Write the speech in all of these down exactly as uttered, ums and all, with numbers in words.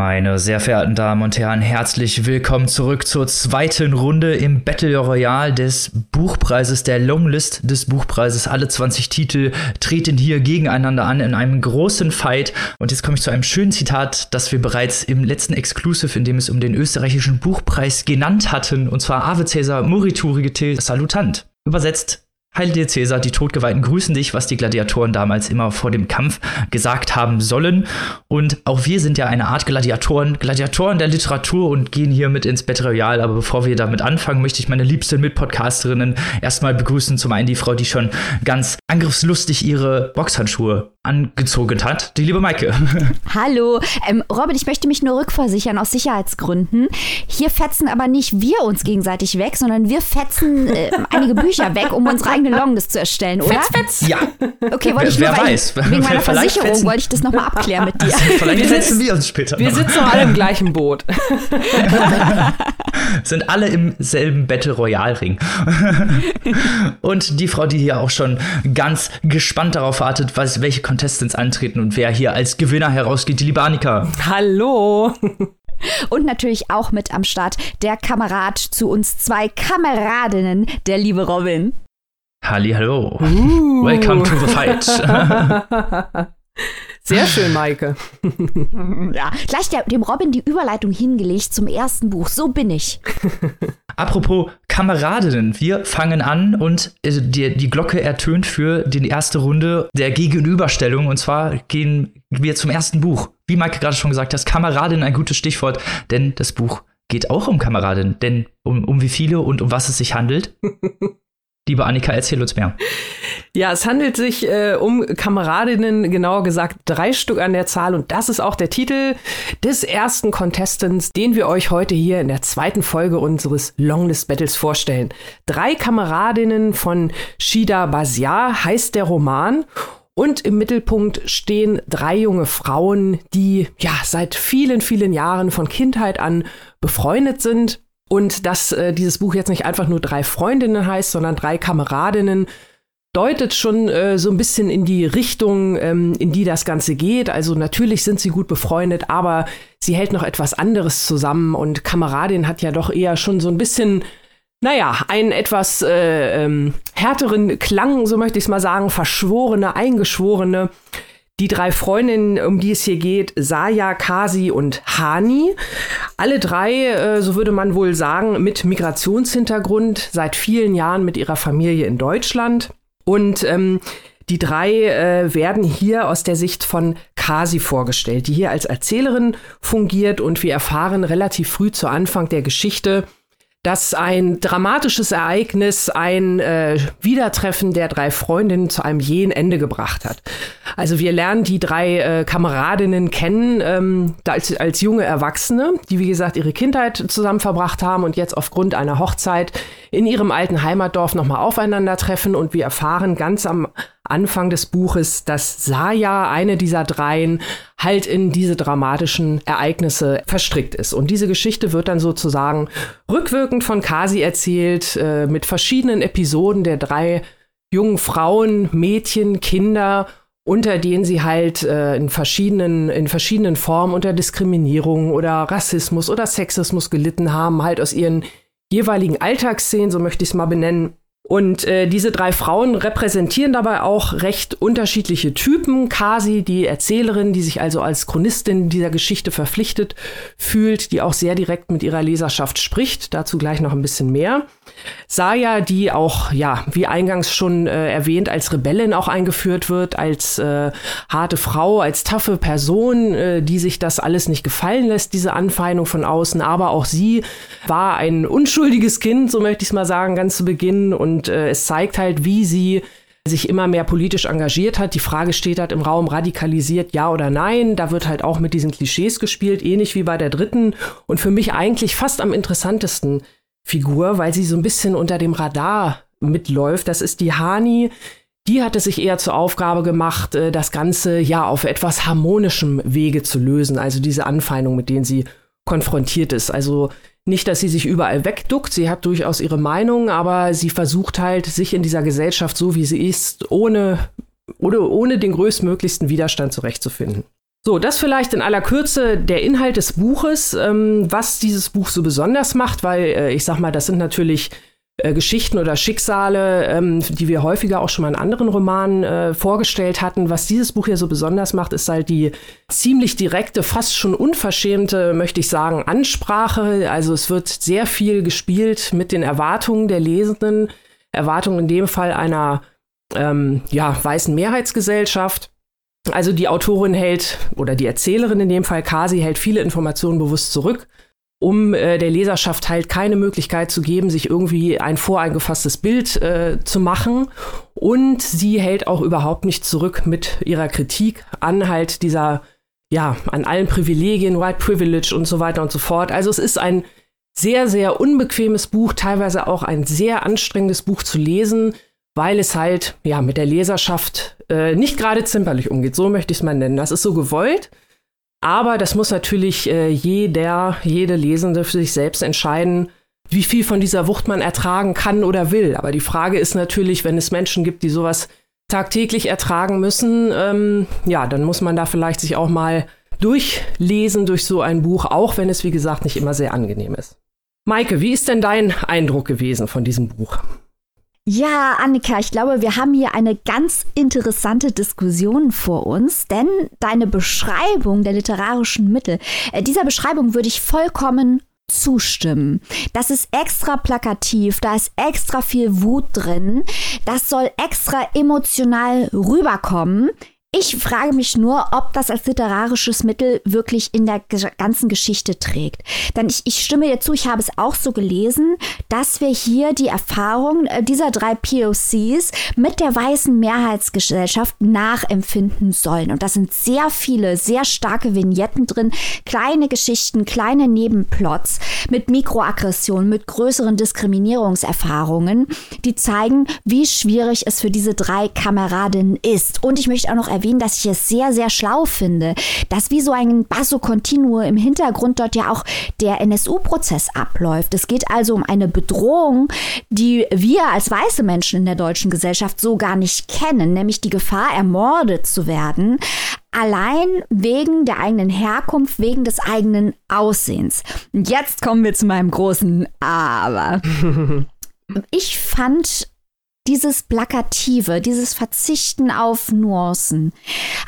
Meine sehr verehrten Damen und Herren, herzlich willkommen zurück zur zweiten Runde im Battle Royale des Buchpreises, der Longlist des Buchpreises. Alle zwanzig Titel treten hier gegeneinander an in einem großen Fight. Und jetzt komme ich zu einem schönen Zitat, das wir bereits im letzten Exclusive, in dem es um den österreichischen Buchpreis genannt hatten, und zwar Ave Caesar Muriturigite Salutant. Übersetzt: Heil dir, Cäsar, die Todgeweihten grüßen dich, was die Gladiatoren damals immer vor dem Kampf gesagt haben sollen. Und auch wir sind ja eine Art Gladiatoren, Gladiatoren der Literatur, und gehen hier mit ins Battle Royale. Aber bevor wir damit anfangen, möchte ich meine liebsten Mitpodcasterinnen erstmal begrüßen. Zum einen die Frau, die schon ganz angriffslustig ihre Boxhandschuhe angezogen hat, die liebe Maike. Hallo, ähm, Robin, ich möchte mich nur rückversichern aus Sicherheitsgründen. Hier fetzen aber nicht wir uns gegenseitig weg, sondern wir fetzen äh, einige Bücher weg, um unsere eigene Longlist zu erstellen, oder? Fetz, fetz. Ja. Okay, wollte ich nur, wer weiß. Wegen meiner Vielleicht Versicherung fetzen. Wollte ich das nochmal abklären mit dir. Vielleicht setzen wir uns später. Wir noch. sitzen alle im gleichen Boot. Sind alle im selben Battle Royale Ring. Und die Frau, die hier auch schon ganz gespannt darauf wartet, was, welche Contestants antreten und wer hier als Gewinner herausgeht, die liebe Annika. Hallo. Und natürlich auch mit am Start der Kamerad zu uns zwei Kameradinnen, der liebe Robin. Hallihallo. Uh. Welcome to the fight. Sehr schön, Maike. Ja, gleich der, dem Robin die Überleitung hingelegt zum ersten Buch. So bin ich. Apropos Kameradinnen, wir fangen an und äh, die, die Glocke ertönt für die erste Runde der Gegenüberstellung. Und zwar gehen wir zum ersten Buch. Wie Maike gerade schon gesagt hat, Kameradin ein gutes Stichwort, denn das Buch geht auch um Kameradinnen. Denn um, um wie viele und um was es sich handelt. Liebe Annika, erzähl uns mehr. Ja, es handelt sich äh, um Kameradinnen, genauer gesagt drei Stück an der Zahl. Und das ist auch der Titel des ersten Contestants, den wir euch heute hier in der zweiten Folge unseres Longlist Battles vorstellen. Drei Kameradinnen von Shida Bazyar heißt der Roman. Und im Mittelpunkt stehen drei junge Frauen, die ja seit vielen, vielen Jahren von Kindheit an befreundet sind. Und dass äh, dieses Buch jetzt nicht einfach nur drei Freundinnen heißt, sondern drei Kameradinnen, deutet schon äh, so ein bisschen in die Richtung, ähm, in die das Ganze geht. Also natürlich sind sie gut befreundet, aber sie hält noch etwas anderes zusammen. Und Kameradin hat ja doch eher schon so ein bisschen, naja, einen etwas äh, ähm, härteren Klang, so möchte ich es mal sagen, Verschworene, Eingeschworene. Die drei Freundinnen, um die es hier geht, Saya, Kasi und Hani, alle drei, so würde man wohl sagen, mit Migrationshintergrund, seit vielen Jahren mit ihrer Familie in Deutschland. Und ähm, die drei äh, werden hier aus der Sicht von Kasi vorgestellt, die hier als Erzählerin fungiert. Und wir erfahren relativ früh zu Anfang der Geschichte, dass ein dramatisches Ereignis ein äh, Wiedertreffen der drei Freundinnen zu einem jähen Ende gebracht hat. Also wir lernen die drei äh, Kameradinnen kennen ähm, als, als junge Erwachsene, die, wie gesagt, ihre Kindheit zusammen verbracht haben und jetzt aufgrund einer Hochzeit in ihrem alten Heimatdorf nochmal aufeinandertreffen. Und wir erfahren ganz am Anfang des Buches, dass Saya, eine dieser dreien, halt in diese dramatischen Ereignisse verstrickt ist. Und diese Geschichte wird dann sozusagen rückwirkend von Kasi erzählt, äh, mit verschiedenen Episoden der drei jungen Frauen, Mädchen, Kinder, unter denen sie halt äh, in verschiedenen, in verschiedenen Formen unter Diskriminierung oder Rassismus oder Sexismus gelitten haben, halt aus ihren jeweiligen Alltagsszenen, so möchte ich es mal benennen. Und äh, diese drei Frauen repräsentieren dabei auch recht unterschiedliche Typen. Kasi, die Erzählerin, die sich also als Chronistin dieser Geschichte verpflichtet fühlt, die auch sehr direkt mit ihrer Leserschaft spricht. Dazu gleich noch ein bisschen mehr. Saya, die auch, ja, wie eingangs schon äh, erwähnt, als Rebellin auch eingeführt wird, als äh, harte Frau, als taffe Person, äh, die sich das alles nicht gefallen lässt, diese Anfeindung von außen. Aber auch sie war ein unschuldiges Kind, so möchte ich es mal sagen, ganz zu Beginn. Und Und äh, es zeigt halt, wie sie sich immer mehr politisch engagiert hat. Die Frage steht halt im Raum, radikalisiert, ja oder nein. Da wird halt auch mit diesen Klischees gespielt, ähnlich wie bei der dritten. Und für mich eigentlich fast am interessantesten Figur, weil sie so ein bisschen unter dem Radar mitläuft. Das ist die Hani. Die hat es sich eher zur Aufgabe gemacht, äh, das Ganze ja auf etwas harmonischem Wege zu lösen. Also diese Anfeindung, mit denen sie konfrontiert ist. Also nicht, dass sie sich überall wegduckt, sie hat durchaus ihre Meinung, aber sie versucht halt, sich in dieser Gesellschaft so, wie sie ist, ohne, ohne, ohne den größtmöglichsten Widerstand zurechtzufinden. So, das vielleicht in aller Kürze der Inhalt des Buches, ähm, was dieses Buch so besonders macht, weil äh, ich sag mal, das sind natürlich äh, Geschichten oder Schicksale, ähm, die wir häufiger auch schon mal in anderen Romanen äh, vorgestellt hatten. Was dieses Buch hier so besonders macht, ist halt die ziemlich direkte, fast schon unverschämte, möchte ich sagen, Ansprache. Also es wird sehr viel gespielt mit den Erwartungen der Lesenden, Erwartungen in dem Fall einer ähm, ja, weißen Mehrheitsgesellschaft. Also die Autorin hält, oder die Erzählerin in dem Fall, Kasi, hält viele Informationen bewusst zurück, um äh, der Leserschaft halt keine Möglichkeit zu geben, sich irgendwie ein voreingefasstes Bild äh, zu machen. Und sie hält auch überhaupt nicht zurück mit ihrer Kritik an halt dieser, ja, an allen Privilegien, White Privilege und so weiter und so fort. Also es ist ein sehr, sehr unbequemes Buch, teilweise auch ein sehr anstrengendes Buch zu lesen, weil es halt ja mit der Leserschaft äh, nicht gerade zimperlich umgeht. So möchte ich es mal nennen. Das ist so gewollt, aber das muss natürlich äh, jeder, jede Lesende für sich selbst entscheiden, wie viel von dieser Wucht man ertragen kann oder will. Aber die Frage ist natürlich, wenn es Menschen gibt, die sowas tagtäglich ertragen müssen, ähm, ja, dann muss man da vielleicht sich auch mal durchlesen durch so ein Buch, auch wenn es, wie gesagt, nicht immer sehr angenehm ist. Maike, wie ist denn dein Eindruck gewesen von diesem Buch? Ja, Annika, ich glaube, wir haben hier eine ganz interessante Diskussion vor uns, denn deine Beschreibung der literarischen Mittel, äh, dieser Beschreibung würde ich vollkommen zustimmen. Das ist extra plakativ, da ist extra viel Wut drin, das soll extra emotional rüberkommen. Ich frage mich nur, ob das als literarisches Mittel wirklich in der ge- ganzen Geschichte trägt. Denn ich, ich stimme dir zu, ich habe es auch so gelesen, dass wir hier die Erfahrung dieser drei P O Cs mit der weißen Mehrheitsgesellschaft nachempfinden sollen. Und da sind sehr viele, sehr starke Vignetten drin, kleine Geschichten, kleine Nebenplots mit Mikroaggressionen, mit größeren Diskriminierungserfahrungen, die zeigen, wie schwierig es für diese drei Kameradinnen ist. Und ich möchte auch noch erwähnen, dass ich es sehr, sehr schlau finde, dass wie so ein Basso Continuo im Hintergrund dort ja auch der N S U-Prozess abläuft. Es geht also um eine Bedrohung, die wir als weiße Menschen in der deutschen Gesellschaft so gar nicht kennen, nämlich die Gefahr, ermordet zu werden, allein wegen der eigenen Herkunft, wegen des eigenen Aussehens. Und jetzt kommen wir zu meinem großen Aber. Ich fand dieses Plakative, dieses Verzichten auf Nuancen,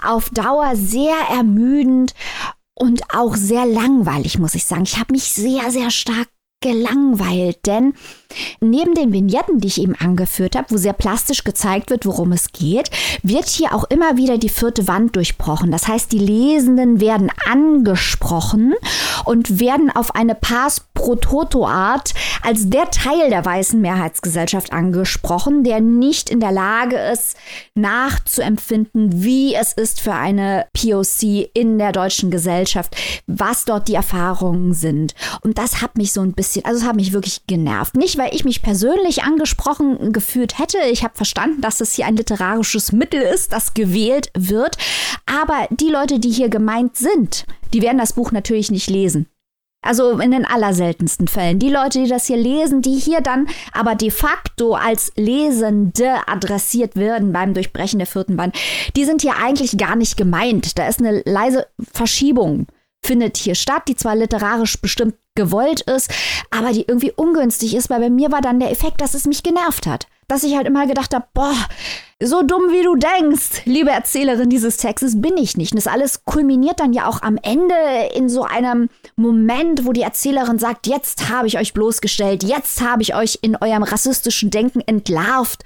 auf Dauer sehr ermüdend und auch sehr langweilig, muss ich sagen. Ich habe mich sehr, sehr stark gelangweilt, denn neben den Vignetten, die ich eben angeführt habe, wo sehr plastisch gezeigt wird, worum es geht, wird hier auch immer wieder die vierte Wand durchbrochen. Das heißt, die Lesenden werden angesprochen und werden auf eine pars pro toto-Art als der Teil der weißen Mehrheitsgesellschaft angesprochen, der nicht in der Lage ist, nachzuempfinden, wie es ist für eine P O C in der deutschen Gesellschaft, was dort die Erfahrungen sind. Und das hat mich so ein bisschen Also es hat mich wirklich genervt. Nicht, weil ich mich persönlich angesprochen gefühlt hätte. Ich habe verstanden, dass es hier ein literarisches Mittel ist, das gewählt wird. Aber die Leute, die hier gemeint sind, die werden das Buch natürlich nicht lesen. Also in den allerseltensten Fällen. Die Leute, die das hier lesen, die hier dann aber de facto als Lesende adressiert werden beim Durchbrechen der vierten Wand, die sind hier eigentlich gar nicht gemeint. Da ist eine leise Verschiebung, findet hier statt, die zwar literarisch bestimmt gewollt ist, aber die irgendwie ungünstig ist, weil bei mir war dann der Effekt, dass es mich genervt hat. Dass ich halt immer gedacht habe, boah, so dumm wie du denkst, liebe Erzählerin dieses Textes, bin ich nicht. Und das alles kulminiert dann ja auch am Ende in so einem Moment, wo die Erzählerin sagt, jetzt habe ich euch bloßgestellt, jetzt habe ich euch in eurem rassistischen Denken entlarvt.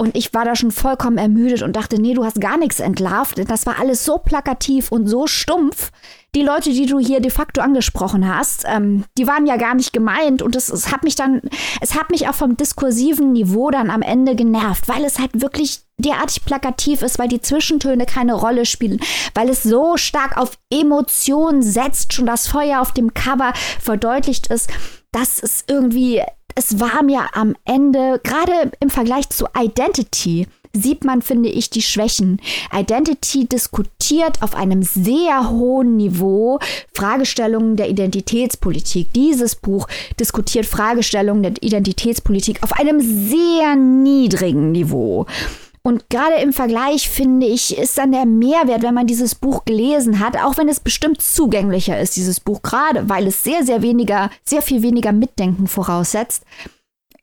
Und ich war da schon vollkommen ermüdet und dachte, nee, du hast gar nichts entlarvt. Das war alles so plakativ und so stumpf. Die Leute, die du hier de facto angesprochen hast, ähm, die waren ja gar nicht gemeint. Und es, es hat mich dann, es hat mich auch vom diskursiven Niveau dann am Ende genervt, weil es halt wirklich derartig plakativ ist, weil die Zwischentöne keine Rolle spielen, weil es so stark auf Emotionen setzt, schon das Feuer auf dem Cover verdeutlicht ist, dass es irgendwie... Es war mir am Ende, gerade im Vergleich zu Identity, sieht man, finde ich, die Schwächen. Identity diskutiert auf einem sehr hohen Niveau Fragestellungen der Identitätspolitik. Dieses Buch diskutiert Fragestellungen der Identitätspolitik auf einem sehr niedrigen Niveau. Und gerade im Vergleich, finde ich, ist dann der Mehrwert, wenn man dieses Buch gelesen hat, auch wenn es bestimmt zugänglicher ist, dieses Buch, gerade weil es sehr, sehr weniger, sehr viel weniger Mitdenken voraussetzt,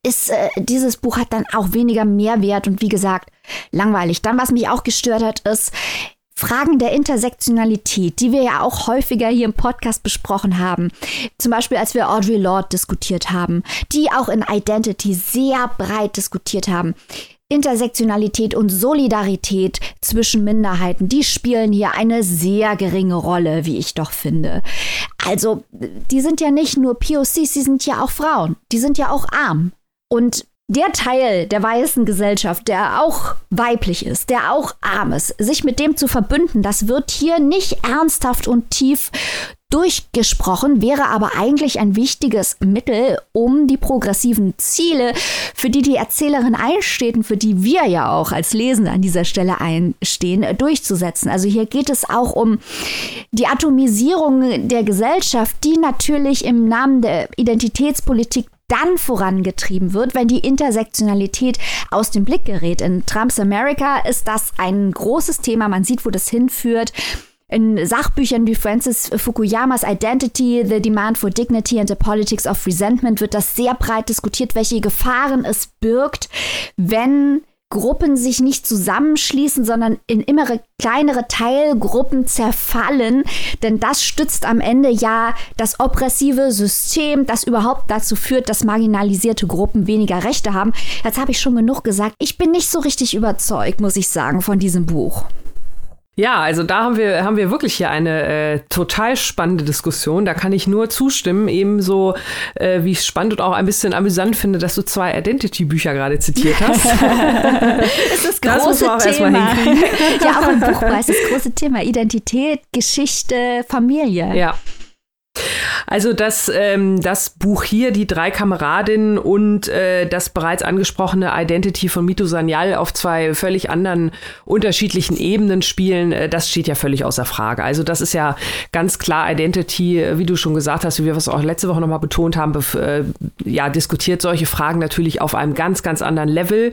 ist, äh, dieses Buch hat dann auch weniger Mehrwert und wie gesagt, langweilig. Dann, was mich auch gestört hat, ist Fragen der Intersektionalität, die wir ja auch häufiger hier im Podcast besprochen haben. Zum Beispiel, als wir Audre Lorde diskutiert haben, die auch in Identity sehr breit diskutiert haben. Intersektionalität und Solidarität zwischen Minderheiten, die spielen hier eine sehr geringe Rolle, wie ich doch finde. Also, die sind ja nicht nur P O Cs, die sind ja auch Frauen, die sind ja auch arm. Und der Teil der weißen Gesellschaft, der auch weiblich ist, der auch arm ist, sich mit dem zu verbünden, das wird hier nicht ernsthaft und tief durchgesprochen, wäre aber eigentlich ein wichtiges Mittel, um die progressiven Ziele, für die die Erzählerin einsteht und für die wir ja auch als Lesende an dieser Stelle einstehen, durchzusetzen. Also hier geht es auch um die Atomisierung der Gesellschaft, die natürlich im Namen der Identitätspolitik dann vorangetrieben wird, wenn die Intersektionalität aus dem Blick gerät. In Trumps America ist das ein großes Thema. Man sieht, wo das hinführt. In Sachbüchern wie Francis Fukuyamas Identity, The Demand for Dignity and the Politics of Resentment wird das sehr breit diskutiert, welche Gefahren es birgt, wenn Gruppen sich nicht zusammenschließen, sondern in immer kleinere Teilgruppen zerfallen. Denn das stützt am Ende ja das oppressive System, das überhaupt dazu führt, dass marginalisierte Gruppen weniger Rechte haben. Jetzt habe ich schon genug gesagt. Ich bin nicht so richtig überzeugt, muss ich sagen, von diesem Buch. Ja, also da haben wir haben wir wirklich hier eine äh, total spannende Diskussion. Da kann ich nur zustimmen, ebenso äh, wie ich es spannend und auch ein bisschen amüsant finde, dass du zwei Identity-Bücher gerade zitiert hast. Das ist das große das Thema. Ja, auch im Buchpreis das große Thema. Identität, Geschichte, Familie. Ja. Also das, ähm, das Buch hier, Die drei Kameradinnen und äh, das bereits angesprochene Identity von Mithu Sanyal auf zwei völlig anderen unterschiedlichen Ebenen spielen, äh, das steht ja völlig außer Frage. Also das ist ja ganz klar Identity, wie du schon gesagt hast, wie wir es auch letzte Woche nochmal betont haben, bef- äh, ja, diskutiert solche Fragen natürlich auf einem ganz, ganz anderen Level,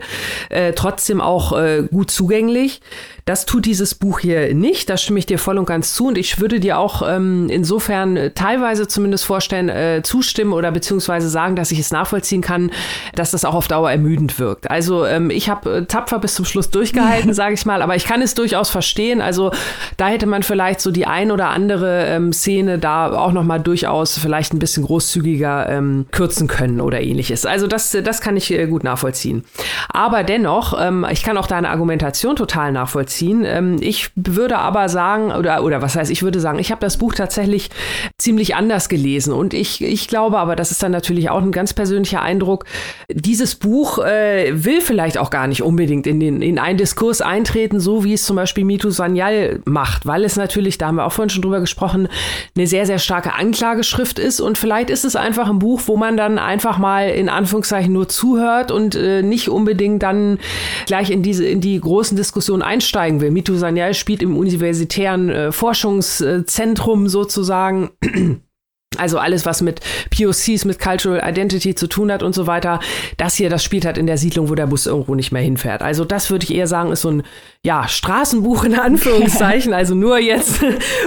äh, trotzdem auch äh, gut zugänglich. Das tut dieses Buch hier nicht, da stimme ich dir voll und ganz zu und ich würde dir auch ähm, insofern teilweise zumindest vorstellen, äh, zustimmen oder beziehungsweise sagen, dass ich es nachvollziehen kann, dass das auch auf Dauer ermüdend wirkt. Also ähm, ich habe äh, tapfer bis zum Schluss durchgehalten, sage ich mal, aber ich kann es durchaus verstehen, also da hätte man vielleicht so die ein oder andere ähm, Szene da auch nochmal durchaus vielleicht ein bisschen großzügiger ähm, kürzen können oder ähnliches. Also das, das kann ich äh, gut nachvollziehen. Aber dennoch, ähm, ich kann auch deine Argumentation total nachvollziehen. Ich würde aber sagen, oder, oder was heißt, ich würde sagen, ich habe das Buch tatsächlich ziemlich anders gelesen und ich, ich glaube aber, das ist dann natürlich auch ein ganz persönlicher Eindruck, dieses Buch äh, will vielleicht auch gar nicht unbedingt in, den, in einen Diskurs eintreten, so wie es zum Beispiel Mithu Sanyal macht, weil es natürlich, da haben wir auch vorhin schon drüber gesprochen, eine sehr, sehr starke Anklageschrift ist und vielleicht ist es einfach ein Buch, wo man dann einfach mal in Anführungszeichen nur zuhört und äh, nicht unbedingt dann gleich in diese, in die großen Diskussionen einsteigt. Will. Mithu Sanyal spielt im universitären äh, Forschungszentrum sozusagen. Also alles, was mit P O Cs, mit Cultural Identity zu tun hat und so weiter. Das hier, das spielt halt in der Siedlung, wo der Bus irgendwo nicht mehr hinfährt. Also das würde ich eher sagen, ist so ein ja, Straßenbuch in Anführungszeichen. Also nur jetzt,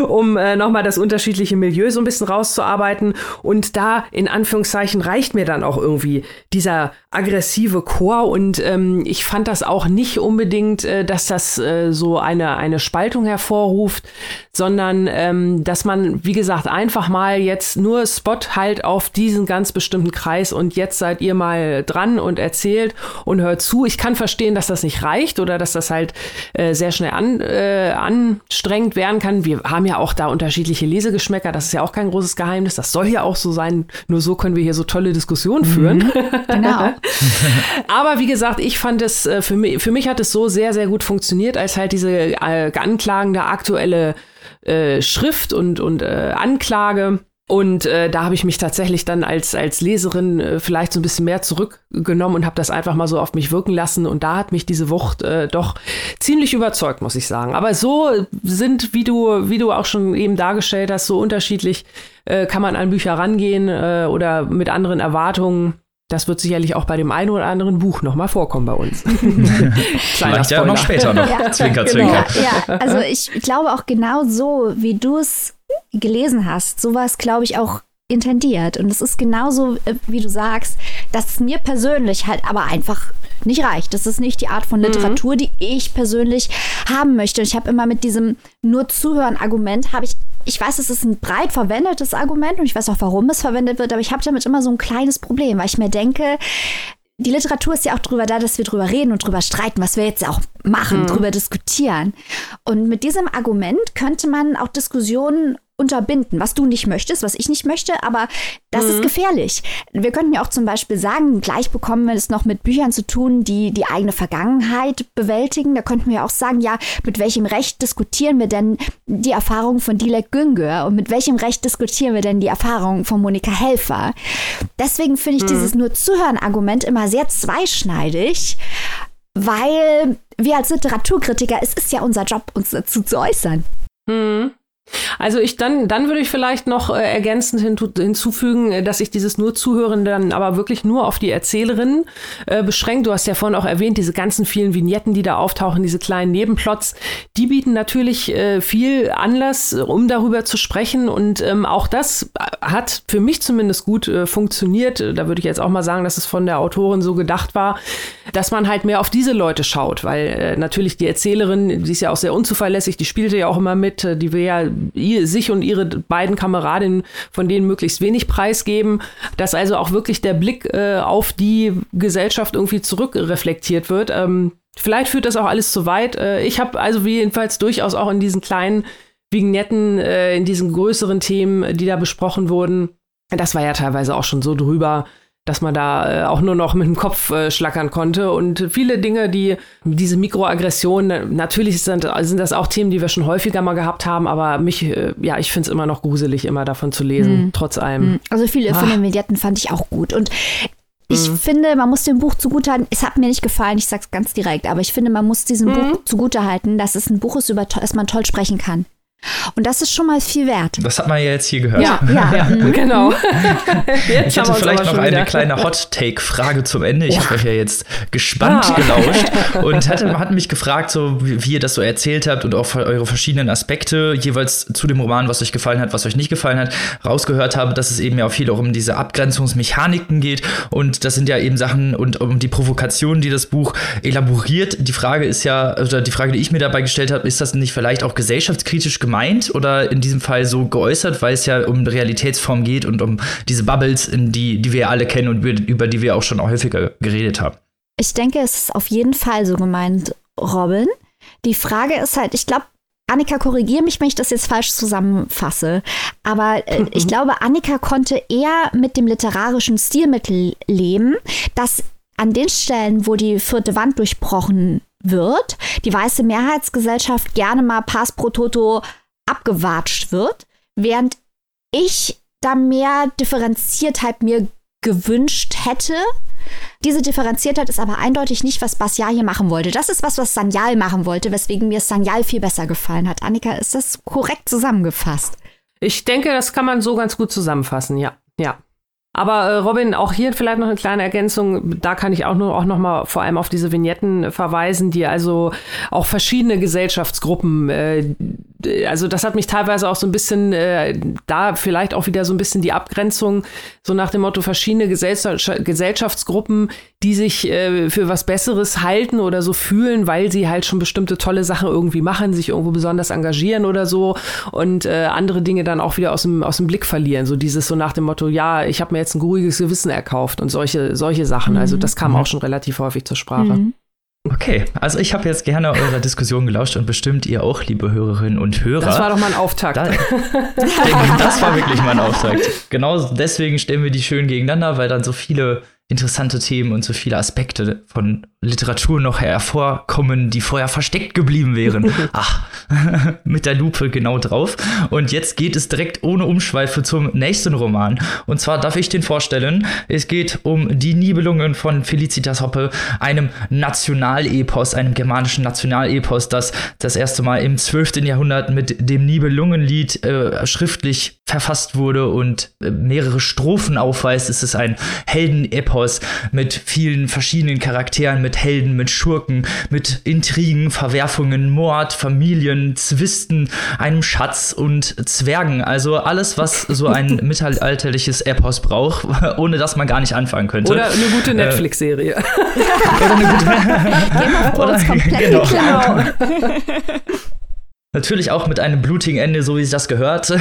um äh, nochmal das unterschiedliche Milieu so ein bisschen rauszuarbeiten. Und da in Anführungszeichen reicht mir dann auch irgendwie dieser aggressive Chor. Und ähm, ich fand das auch nicht unbedingt, äh, dass das äh, so eine, eine Spaltung hervorruft, sondern ähm, dass man, wie gesagt, einfach mal jetzt nur Spot halt auf diesen ganz bestimmten Kreis und jetzt seid ihr mal dran und erzählt und hört zu. Ich kann verstehen, dass das nicht reicht oder dass das halt äh, sehr schnell an, äh, anstrengend werden kann. Wir haben ja auch da unterschiedliche Lesegeschmäcker, das ist ja auch kein großes Geheimnis, das soll ja auch so sein, nur so können wir hier so tolle Diskussionen mhm. führen. Genau. Aber wie gesagt, ich fand es, äh, für mich, für mich hat es so sehr, sehr gut funktioniert, als halt diese äh, anklagende aktuelle äh, Schrift und, und äh, Anklage. Und äh, da habe ich mich tatsächlich dann als als Leserin äh, vielleicht so ein bisschen mehr zurückgenommen und habe das einfach mal so auf mich wirken lassen. Und da hat mich diese Wucht äh, doch ziemlich überzeugt, muss ich sagen. Aber so sind, wie du wie du auch schon eben dargestellt hast, so unterschiedlich äh, kann man an Bücher rangehen äh, oder mit anderen Erwartungen. Das wird sicherlich auch bei dem einen oder anderen Buch nochmal vorkommen bei uns. Vielleicht ja noch später noch. Ja, zwinker, genau. zwinker. Ja, ja, also ich glaube auch genau so, wie du es gelesen hast, sowas glaube ich auch intendiert. Und es ist genauso, wie du sagst, dass es mir persönlich halt aber einfach nicht reicht. Das ist nicht die Art von Literatur, mhm. die ich persönlich haben möchte. Und ich habe immer mit diesem nur zuhören Argument, habe ich, ich weiß, es ist ein breit verwendetes Argument und ich weiß auch, warum es verwendet wird, aber ich habe damit immer so ein kleines Problem, weil ich mir denke, die Literatur ist ja auch drüber da, dass wir drüber reden und drüber streiten, was wir jetzt auch machen, mhm. drüber diskutieren. Und mit diesem Argument könnte man auch Diskussionen unterbinden, was du nicht möchtest, was ich nicht möchte, aber das mhm. ist gefährlich. Wir könnten ja auch zum Beispiel sagen, gleich bekommen wir es noch mit Büchern zu tun, die die eigene Vergangenheit bewältigen. Da könnten wir auch sagen, ja, mit welchem Recht diskutieren wir denn die Erfahrungen von Dilek Güngör und mit welchem Recht diskutieren wir denn die Erfahrungen von Monika Helfer? Deswegen finde ich mhm. dieses nur Zuhören-Argument immer sehr zweischneidig, weil wir als Literaturkritiker, es ist ja unser Job, uns dazu zu äußern. Mhm. Also ich dann, dann würde ich vielleicht noch äh, ergänzend hinzu, hinzufügen, dass ich dieses nur Zuhören dann aber wirklich nur auf die Erzählerinnen äh, beschränkt. Du hast ja vorhin auch erwähnt, diese ganzen vielen Vignetten, die da auftauchen, diese kleinen Nebenplots, die bieten natürlich äh, viel Anlass, um darüber zu sprechen. Und ähm, auch das hat für mich zumindest gut äh, funktioniert. Da würde ich jetzt auch mal sagen, dass es von der Autorin so gedacht war, dass man halt mehr auf diese Leute schaut, weil äh, natürlich die Erzählerin, die ist ja auch sehr unzuverlässig, die spielte ja auch immer mit, äh, die will ja Ihr, sich und ihre beiden Kameradinnen von denen möglichst wenig preisgeben, dass also auch wirklich der Blick äh, auf die Gesellschaft irgendwie zurückreflektiert wird. Ähm, vielleicht führt das auch alles zu weit. Äh, ich habe also jedenfalls durchaus auch in diesen kleinen Vignetten, äh, in diesen größeren Themen, die da besprochen wurden, das war ja teilweise auch schon so drüber, dass man da äh, auch nur noch mit dem Kopf äh, schlackern konnte. Und viele Dinge, die diese Mikroaggressionen, natürlich sind, sind das auch Themen, die wir schon häufiger mal gehabt haben, aber mich, äh, ja, ich finde es immer noch gruselig, immer davon zu lesen, hm. trotz allem. Also viele Ach. von den Vignetten fand ich auch gut. Und ich mhm. finde, man muss dem Buch zugutehalten, es hat mir nicht gefallen, ich sag's ganz direkt, aber ich finde, man muss diesem mhm. Buch zugutehalten, dass es ein Buch ist, über das man toll sprechen kann. Und das ist schon mal viel wert. Das hat man ja jetzt hier gehört. Ja, ja, ja genau. Jetzt ich hätte vielleicht noch eine wieder. kleine Hot-Take-Frage zum Ende. Ich ja. habe euch ja jetzt gespannt ah. gelauscht und hatte, hatte mich gefragt, so wie, wie ihr das so erzählt habt und auch eure verschiedenen Aspekte jeweils zu dem Roman, was euch gefallen hat, was euch nicht gefallen hat, rausgehört habe, dass es eben ja auch viel auch um diese Abgrenzungsmechaniken geht. Und das sind ja eben Sachen und um die Provokationen, die das Buch elaboriert. Die Frage ist ja, oder die Frage, die ich mir dabei gestellt habe, ist das nicht vielleicht auch gesellschaftskritisch gemacht? Meint oder in diesem Fall so geäußert, weil es ja um Realitätsform geht und um diese Bubbles, in die, die wir ja alle kennen und über die wir auch schon auch häufiger geredet haben. Ich denke, es ist auf jeden Fall so gemeint, Robin. Die Frage ist halt, ich glaube, Annika, korrigiere mich, wenn ich das jetzt falsch zusammenfasse, aber äh, mhm. ich glaube, Annika konnte eher mit dem literarischen Stilmittel leben, dass an den Stellen, wo die vierte Wand durchbrochen wird, die weiße Mehrheitsgesellschaft gerne mal pass pro toto abgewatscht wird, während ich da mehr Differenziertheit mir gewünscht hätte. Diese Differenziertheit ist aber eindeutig nicht, was Bazyar hier machen wollte. Das ist was, was Sanyal machen wollte, weswegen mir Sanyal viel besser gefallen hat. Annika, ist das korrekt zusammengefasst? Ich denke, das kann man so ganz gut zusammenfassen, ja. Ja. Aber äh, Robin, auch hier vielleicht noch eine kleine Ergänzung. Da kann ich auch nur auch noch mal vor allem auf diese Vignetten verweisen, die also auch verschiedene Gesellschaftsgruppen, äh, also das hat mich teilweise auch so ein bisschen, äh, da vielleicht auch wieder so ein bisschen die Abgrenzung, so nach dem Motto verschiedene Gesell- Gesellschaftsgruppen, die sich äh, für was Besseres halten oder so fühlen, weil sie halt schon bestimmte tolle Sachen irgendwie machen, sich irgendwo besonders engagieren oder so und äh, andere Dinge dann auch wieder aus dem, aus dem Blick verlieren. So dieses so nach dem Motto, ja, ich habe mir jetzt ein ruhiges Gewissen erkauft und solche, solche Sachen. Mhm. Also das kam mhm. auch schon relativ häufig zur Sprache. Mhm. Okay, also ich habe jetzt gerne eurer Diskussion gelauscht und bestimmt ihr auch, liebe Hörerinnen und Hörer. Das war doch mal ein Auftakt. Da, das war wirklich mal ein Auftakt. Genau deswegen stellen wir die schön gegeneinander, weil dann so viele interessante Themen und so viele Aspekte von Literatur noch hervorkommen, die vorher versteckt geblieben wären. Ach, mit der Lupe genau drauf. Und jetzt geht es direkt ohne Umschweife zum nächsten Roman. Und zwar darf ich den vorstellen. Es geht um die Nibelungen von Felicitas Hoppe, einem Nationalepos, einem germanischen Nationalepos, das das erste Mal im zwölften Jahrhundert mit dem Nibelungenlied äh, schriftlich verfasst wurde und mehrere Strophen aufweist, ist es ein Heldenepos mit vielen verschiedenen Charakteren, mit Helden, mit Schurken, mit Intrigen, Verwerfungen, Mord, Familien, Zwisten, einem Schatz und Zwergen. Also alles, was so ein mittelalterliches Epos braucht, ohne dass man gar nicht anfangen könnte. Oder eine gute Netflix-Serie. Oder eine gute Netflix-Serie. Genau. Natürlich auch mit einem blutigen Ende, so wie sich das gehört.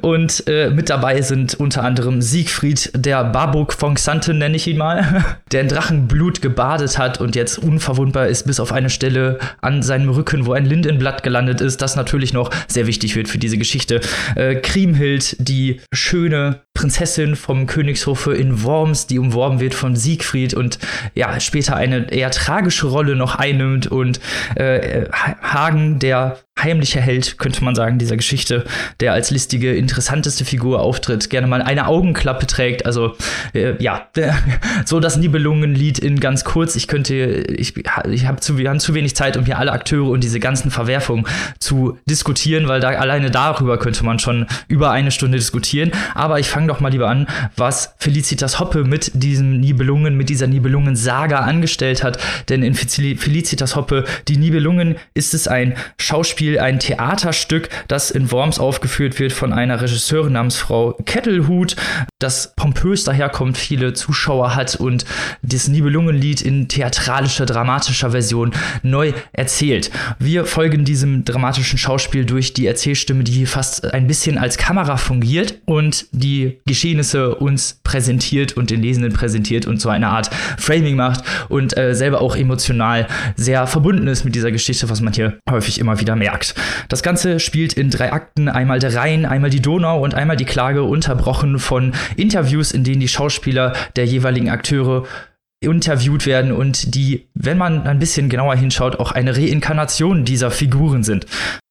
Und äh, mit dabei sind unter anderem Siegfried, der Barbuk von Xanten, nenne ich ihn mal, der in Drachenblut gebadet hat und jetzt unverwundbar ist, bis auf eine Stelle an seinem Rücken, wo ein Lindenblatt gelandet ist, das natürlich noch sehr wichtig wird für diese Geschichte. Äh, Kriemhild, die schöne Prinzessin vom Königshofe in Worms, die umworben wird von Siegfried und ja, später eine eher tragische Rolle noch einnimmt, und äh, Hagen, der heimlicher Held, könnte man sagen, dieser Geschichte, der als listige, interessanteste Figur auftritt, gerne mal eine Augenklappe trägt, also äh, ja, so das Nibelungenlied in ganz kurz. Ich könnte, ich, ich hab zu, wir haben zu wenig Zeit, um hier alle Akteure und diese ganzen Verwerfungen zu diskutieren, weil da alleine darüber könnte man schon über eine Stunde diskutieren, aber ich fange doch mal lieber an, was Felicitas Hoppe mit diesem Nibelungen, mit dieser Nibelungen-Saga angestellt hat, denn in Felicitas Hoppe, die Nibelungen, ist es ein Schauspiel, ein Theaterstück, das in Worms aufgeführt wird von einer Regisseurin namens Frau Kettelhut, das pompös daherkommt, viele Zuschauer hat und das Nibelungenlied in theatralischer, dramatischer Version neu erzählt. Wir folgen diesem dramatischen Schauspiel durch die Erzählstimme, die hier fast ein bisschen als Kamera fungiert und die Geschehnisse uns präsentiert und den Lesenden präsentiert und so eine Art Framing macht und äh, selber auch emotional sehr verbunden ist mit dieser Geschichte, was man hier häufig immer wieder merkt. Das Ganze spielt in drei Akten, einmal der Rhein, einmal die Donau und einmal die Klage, unterbrochen von Interviews, in denen die Schauspieler der jeweiligen Akteure interviewt werden und die, wenn man ein bisschen genauer hinschaut, auch eine Reinkarnation dieser Figuren sind.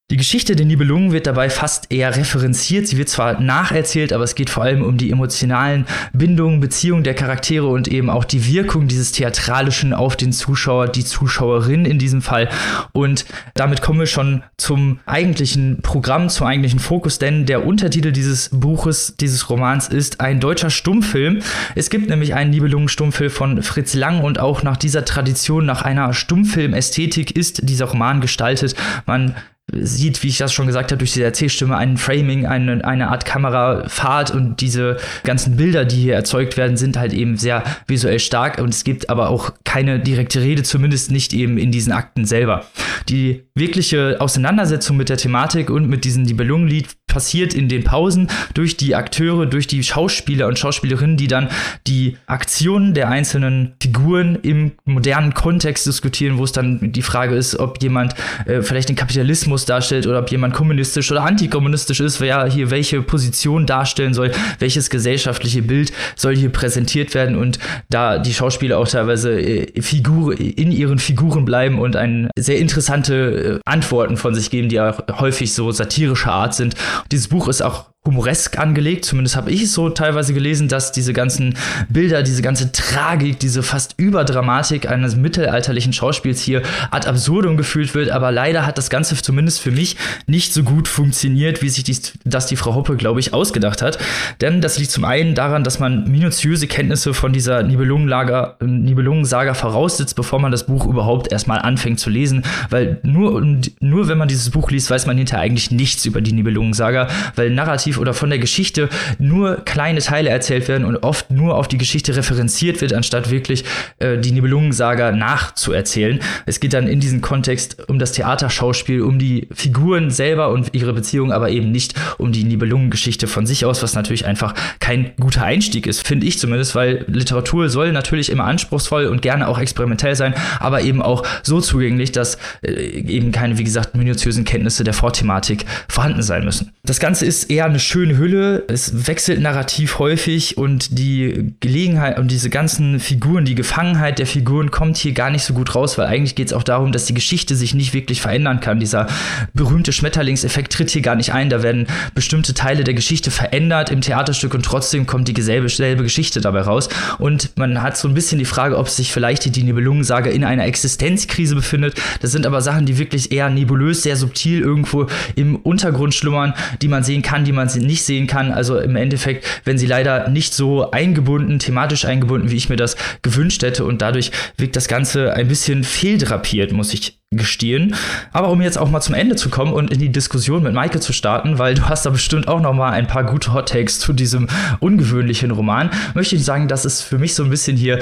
Die Geschichte der Nibelungen wird dabei fast eher referenziert, sie wird zwar nacherzählt, aber es geht vor allem um die emotionalen Bindungen, Beziehungen der Charaktere und eben auch die Wirkung dieses Theatralischen auf den Zuschauer, die Zuschauerin in diesem Fall. Und damit kommen wir schon zum eigentlichen Programm, zum eigentlichen Fokus, denn der Untertitel dieses Buches, dieses Romans ist ein deutscher Stummfilm. Es gibt nämlich einen Nibelungen-Stummfilm von Fritz Lang und auch nach dieser Tradition, nach einer Stummfilmästhetik ist dieser Roman gestaltet. Man sieht, wie ich das schon gesagt habe, durch diese Erzählstimme ein Framing, eine, eine Art Kamerafahrt, und diese ganzen Bilder, die hier erzeugt werden, sind halt eben sehr visuell stark, und es gibt aber auch keine direkte Rede, zumindest nicht eben in diesen Akten selber. Die wirkliche Auseinandersetzung mit der Thematik und mit diesem Nibelungenlied passiert in den Pausen durch die Akteure, durch die Schauspieler und Schauspielerinnen, die dann die Aktionen der einzelnen Figuren im modernen Kontext diskutieren, wo es dann die Frage ist, ob jemand äh, vielleicht den Kapitalismus darstellt oder ob jemand kommunistisch oder antikommunistisch ist, wer hier welche Position darstellen soll, welches gesellschaftliche Bild soll hier präsentiert werden, und da die Schauspieler auch teilweise äh, Figur, in ihren Figuren bleiben und ein, sehr interessante äh, Antworten von sich geben, die auch häufig so satirischer Art sind. Dieses Buch ist auch humoresk angelegt, zumindest habe ich es so teilweise gelesen, dass diese ganzen Bilder, diese ganze Tragik, diese fast Überdramatik eines mittelalterlichen Schauspiels hier ad absurdum geführt wird, aber leider hat das Ganze zumindest für mich nicht so gut funktioniert, wie sich dies, das die Frau Hoppe, glaube ich, ausgedacht hat, denn das liegt zum einen daran, dass man minutiöse Kenntnisse von dieser Nibelungenlager, Nibelungensaga voraussetzt, bevor man das Buch überhaupt erstmal anfängt zu lesen, weil nur, nur wenn man dieses Buch liest, weiß man hinterher eigentlich nichts über die Nibelungensaga, weil narrativ oder von der Geschichte nur kleine Teile erzählt werden und oft nur auf die Geschichte referenziert wird, anstatt wirklich äh, die Nibelungensaga nachzuerzählen. Es geht dann in diesem Kontext um das Theaterschauspiel, um die Figuren selber und ihre Beziehung, aber eben nicht um die Nibelungengeschichte von sich aus, was natürlich einfach kein guter Einstieg ist, finde ich zumindest, weil Literatur soll natürlich immer anspruchsvoll und gerne auch experimentell sein, aber eben auch so zugänglich, dass äh, eben keine, wie gesagt, minutiösen Kenntnisse der Vorthematik vorhanden sein müssen. Das Ganze ist eher eine schöne Hülle, es wechselt narrativ häufig und die Gelegenheit und diese ganzen Figuren, die Gefangenheit der Figuren kommt hier gar nicht so gut raus, weil eigentlich geht es auch darum, dass die Geschichte sich nicht wirklich verändern kann. Dieser berühmte Schmetterlingseffekt tritt hier gar nicht ein, da werden bestimmte Teile der Geschichte verändert im Theaterstück und trotzdem kommt die selbe, selbe Geschichte dabei raus und man hat so ein bisschen die Frage, ob sich vielleicht die Nibelungensage in einer Existenzkrise befindet. Das sind aber Sachen, die wirklich eher nebulös, sehr subtil irgendwo im Untergrund schlummern, die man sehen kann, die man nicht sehen kann. Also im Endeffekt werden sie leider nicht so eingebunden, thematisch eingebunden, wie ich mir das gewünscht hätte und dadurch wirkt das Ganze ein bisschen fehldrapiert, muss ich gestehen. Aber um jetzt auch mal zum Ende zu kommen und in die Diskussion mit Maike zu starten, weil du hast da bestimmt auch noch mal ein paar gute Hot-Takes zu diesem ungewöhnlichen Roman, möchte ich sagen, dass es für mich so ein bisschen hier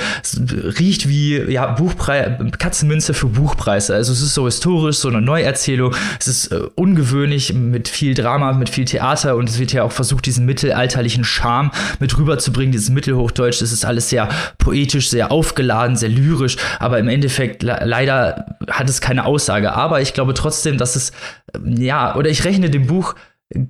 riecht wie ja, Buchpreis, Katzenminze für Buchpreise. Also es ist so historisch, so eine Neuerzählung. Es ist äh, ungewöhnlich mit viel Drama, mit viel Theater und es wird ja auch versucht, diesen mittelalterlichen Charme mit rüberzubringen, dieses Mittelhochdeutsch. Es ist alles sehr poetisch, sehr aufgeladen, sehr lyrisch, aber im Endeffekt le- leider hat es keine Aussage, aber ich glaube trotzdem, dass es, ja, oder ich rechne dem Buch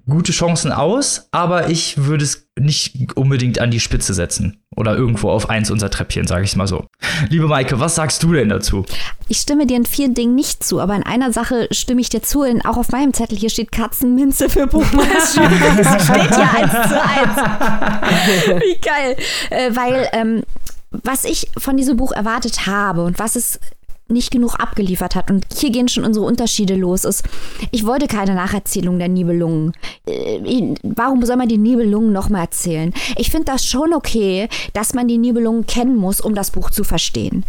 gute Chancen aus, aber ich würde es nicht unbedingt an die Spitze setzen oder irgendwo auf eins unserer Treppchen, sage ich mal so. Liebe Maike, was sagst du denn dazu? Ich stimme dir in vielen Dingen nicht zu, aber in einer Sache stimme ich dir zu, denn auch auf meinem Zettel hier steht Katzenminze für Buchpreis. Das steht ja eins zu eins. Wie geil. Äh, weil, ähm, was ich von diesem Buch erwartet habe und was es nicht genug abgeliefert hat. Und hier gehen schon unsere Unterschiede los. Ist, ich wollte keine Nacherzählung der Nibelungen. Äh, warum soll man die Nibelungen nochmal erzählen? Ich finde das schon okay, dass man die Nibelungen kennen muss, um das Buch zu verstehen.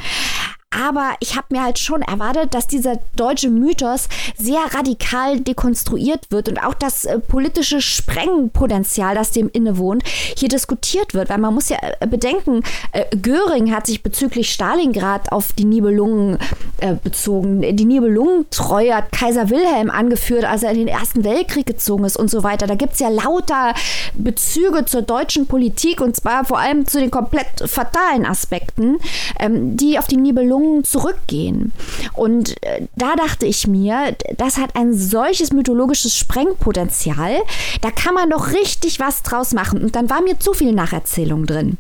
Aber ich habe mir halt schon erwartet, dass dieser deutsche Mythos sehr radikal dekonstruiert wird und auch das äh, politische Sprengpotenzial, das dem innewohnt, hier diskutiert wird. Weil man muss ja äh, bedenken, äh, Göring hat sich bezüglich Stalingrad auf die Nibelungen äh, bezogen. Die Nibelungentreue hat Kaiser Wilhelm angeführt, als er in den Ersten Weltkrieg gezogen ist und so weiter. Da gibt es ja lauter Bezüge zur deutschen Politik und zwar vor allem zu den komplett fatalen Aspekten, ähm, die auf die Nibelungen zurückgehen. Und da dachte ich mir, das hat ein solches mythologisches Sprengpotenzial, da kann man doch richtig was draus machen. Und dann war mir zu viel Nacherzählung drin.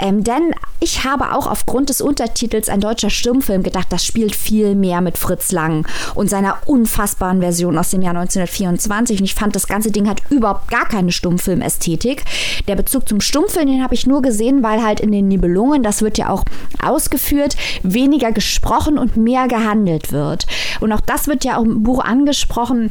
Ähm, denn ich habe auch aufgrund des Untertitels Ein deutscher Sturmfilm gedacht, das spielt viel mehr mit Fritz Lang und seiner unfassbaren Version aus dem Jahr neunzehnhundertvierundzwanzig. Und ich fand, das ganze Ding hat überhaupt gar keine Stummfilmästhetik. Der Bezug zum Stummfilm, den habe ich nur gesehen, weil halt in den Nibelungen, das wird ja auch ausgeführt, weniger gesprochen und mehr gehandelt wird. Und auch das wird ja auch im Buch angesprochen,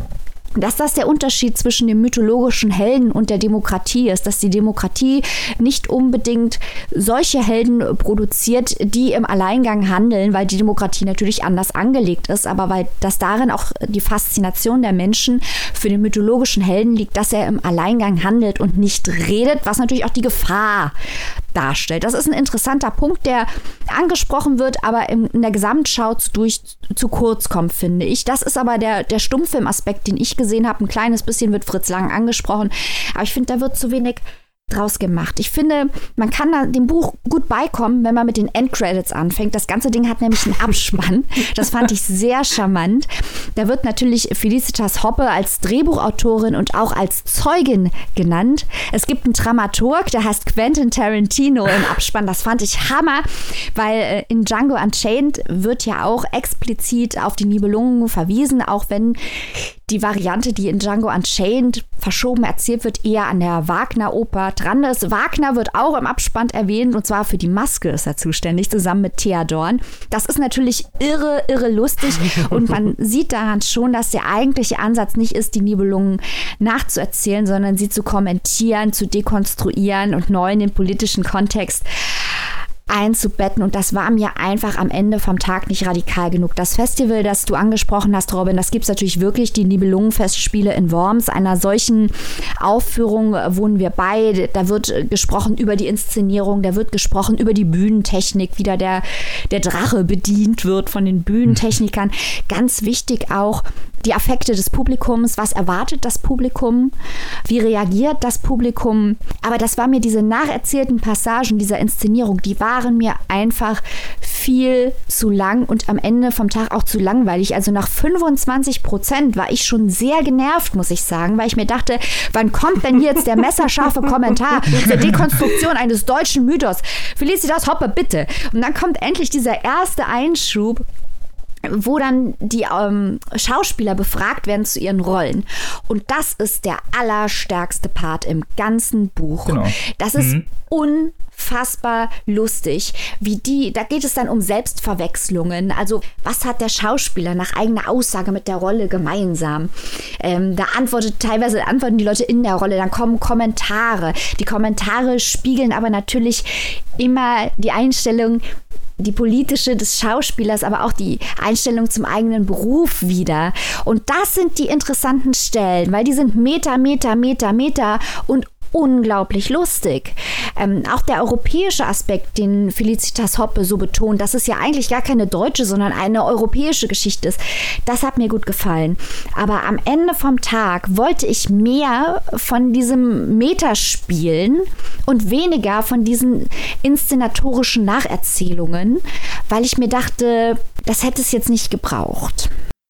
dass das der Unterschied zwischen dem mythologischen Helden und der Demokratie ist, dass die Demokratie nicht unbedingt solche Helden produziert, die im Alleingang handeln, weil die Demokratie natürlich anders angelegt ist, aber weil das darin auch die Faszination der Menschen für den mythologischen Helden liegt, dass er im Alleingang handelt und nicht redet, was natürlich auch die Gefahr darstellt. Das ist ein interessanter Punkt, der angesprochen wird, aber in der Gesamtschau zu, durch, zu kurz kommt, finde ich. Das ist aber der, der Stummfilmaspekt, den ich gesehen habe. Ein kleines bisschen wird Fritz Lang angesprochen, aber ich finde, da wird zu wenig draus gemacht. Ich finde, man kann da dem Buch gut beikommen, wenn man mit den Endcredits anfängt. Das ganze Ding hat nämlich einen Abspann. Das fand ich sehr charmant. Da wird natürlich Felicitas Hoppe als Drehbuchautorin und auch als Zeugin genannt. Es gibt einen Dramaturg, der heißt Quentin Tarantino im Abspann. Das fand ich Hammer, weil in Django Unchained wird ja auch explizit auf die Nibelungen verwiesen, auch wenn die Variante, die in Django Unchained verschoben erzählt wird, eher an der Wagner-Oper dran ist. Wagner wird auch im Abspann erwähnt und zwar für die Maske ist er zuständig, zusammen mit Thea Dorn. Das ist natürlich irre, irre lustig und man sieht daran schon, dass der eigentliche Ansatz nicht ist, die Nibelungen nachzuerzählen, sondern sie zu kommentieren, zu dekonstruieren und neu in den politischen Kontext einzubetten und das war mir einfach am Ende vom Tag nicht radikal genug. Das Festival, das du angesprochen hast, Robin, das gibt's natürlich wirklich, die Nibelungenfestspiele in Worms. Einer solchen Aufführung wohnen wir bei. Da wird gesprochen über die Inszenierung, da wird gesprochen über die Bühnentechnik, wie da der, der Drache bedient wird von den Bühnentechnikern. Ganz wichtig auch, die Affekte des Publikums, was erwartet das Publikum, wie reagiert das Publikum. Aber das war mir, diese nacherzählten Passagen dieser Inszenierung, die waren mir einfach viel zu lang und am Ende vom Tag auch zu langweilig. Also nach fünfundzwanzig Prozent war ich schon sehr genervt, muss ich sagen, weil ich mir dachte, wann kommt denn hier jetzt der messerscharfe Kommentar zur Dekonstruktion eines deutschen Mythos? Felicitas Hoppe, bitte. Und dann kommt endlich dieser erste Einschub, wo dann die ähm, Schauspieler befragt werden zu ihren Rollen. Und das ist der allerstärkste Part im ganzen Buch. Genau. Das ist mhm. unfassbar lustig, wie die, da geht es dann um Selbstverwechslungen. Also, was hat der Schauspieler nach eigener Aussage mit der Rolle gemeinsam? Ähm, da antwortet teilweise antworten die Leute in der Rolle, dann kommen Kommentare. Die Kommentare spiegeln aber natürlich immer die Einstellung, die politische des Schauspielers, aber auch die Einstellung zum eigenen Beruf wieder. Und das sind die interessanten Stellen, weil die sind Meta, Meta, Meta, Meta und unglaublich lustig. Ähm, auch der europäische Aspekt, den Felicitas Hoppe so betont, dass es ja eigentlich gar keine deutsche, sondern eine europäische Geschichte ist, das hat mir gut gefallen. Aber am Ende vom Tag wollte ich mehr von diesem Metaspielen und weniger von diesen inszenatorischen Nacherzählungen, weil ich mir dachte, das hätte es jetzt nicht gebraucht.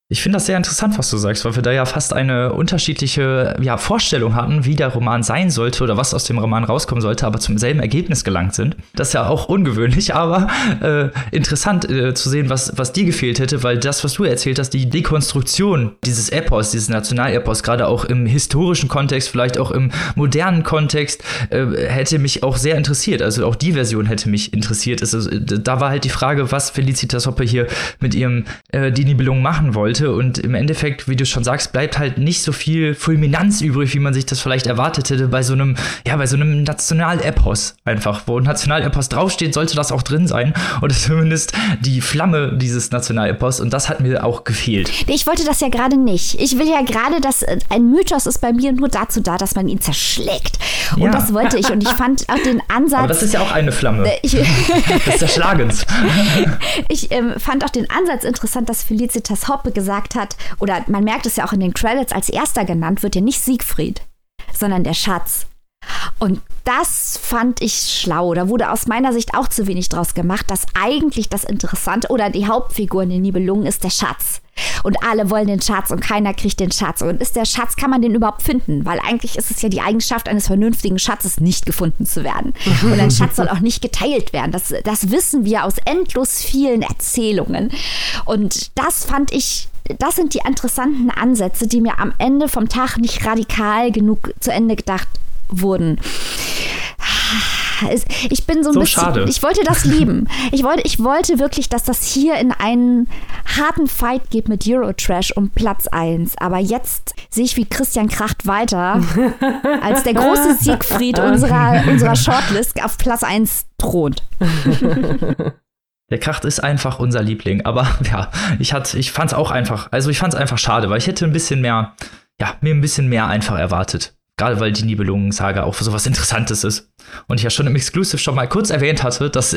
Ich finde das sehr interessant, was du sagst, weil wir da ja fast eine unterschiedliche ja, Vorstellung hatten, wie der Roman sein sollte oder was aus dem Roman rauskommen sollte, aber zum selben Ergebnis gelangt sind. Das ist ja auch ungewöhnlich, aber äh, interessant äh, zu sehen, was, was dir gefehlt hätte, weil das, was du erzählt hast, die Dekonstruktion dieses Epos, dieses Nationalepos, gerade auch im historischen Kontext, vielleicht auch im modernen Kontext, äh, hätte mich auch sehr interessiert. Also auch die Version hätte mich interessiert. Also, da war halt die Frage, was Felicitas Hoppe hier mit ihrem äh, Die Nibelungen machen wollte. Und im Endeffekt, wie du schon sagst, bleibt halt nicht so viel Fulminanz übrig, wie man sich das vielleicht erwartet hätte bei so einem, ja, bei so einem Nationalepos einfach. Wo ein Nationalepos draufsteht, sollte das auch drin sein. Oder zumindest die Flamme dieses Nationalepos. Und das hat mir auch gefehlt. Ich wollte das ja gerade nicht. Ich will ja gerade, dass ein Mythos ist bei mir nur dazu da, dass man ihn zerschlägt. Und ja. das wollte ich. Und ich fand auch den Ansatz... Aber das ist ja auch eine Flamme. Ich, des Zerschlagens. Ich ähm, fand auch den Ansatz interessant, dass Felicitas Hoppe gesagt hat, oder man merkt es ja auch in den Credits, als erster genannt wird ja nicht Siegfried, sondern der Schatz. Und das fand ich schlau. Da wurde aus meiner Sicht auch zu wenig draus gemacht, dass eigentlich das Interessante oder die Hauptfigur in den Nibelungen ist der Schatz. Und alle wollen den Schatz und keiner kriegt den Schatz. Und ist der Schatz, kann man den überhaupt finden? Weil eigentlich ist es ja die Eigenschaft eines vernünftigen Schatzes, nicht gefunden zu werden. Und ein Schatz soll auch nicht geteilt werden. Das, das wissen wir aus endlos vielen Erzählungen. Und das fand ich, das sind die interessanten Ansätze, die mir am Ende vom Tag nicht radikal genug zu Ende gedacht wurden. Ich bin so ein so bisschen, schade. Ich wollte das lieben. Ich wollte, ich wollte wirklich, dass das hier in einen harten Fight geht mit Eurotrash um Platz eins. Aber jetzt sehe ich wie Christian Kracht weiter als der große Siegfried unserer, unserer Shortlist auf Platz eins thront. Der Kracht ist einfach unser Liebling. Aber ja, ich, ich fand es auch einfach, also ich fand es einfach schade, weil ich hätte ein bisschen mehr, ja, mir ein bisschen mehr einfach erwartet. Gerade weil die Nibelungen-Saga auch so was Interessantes ist. Und ich ja schon im Exclusive schon mal kurz erwähnt hatte, dass,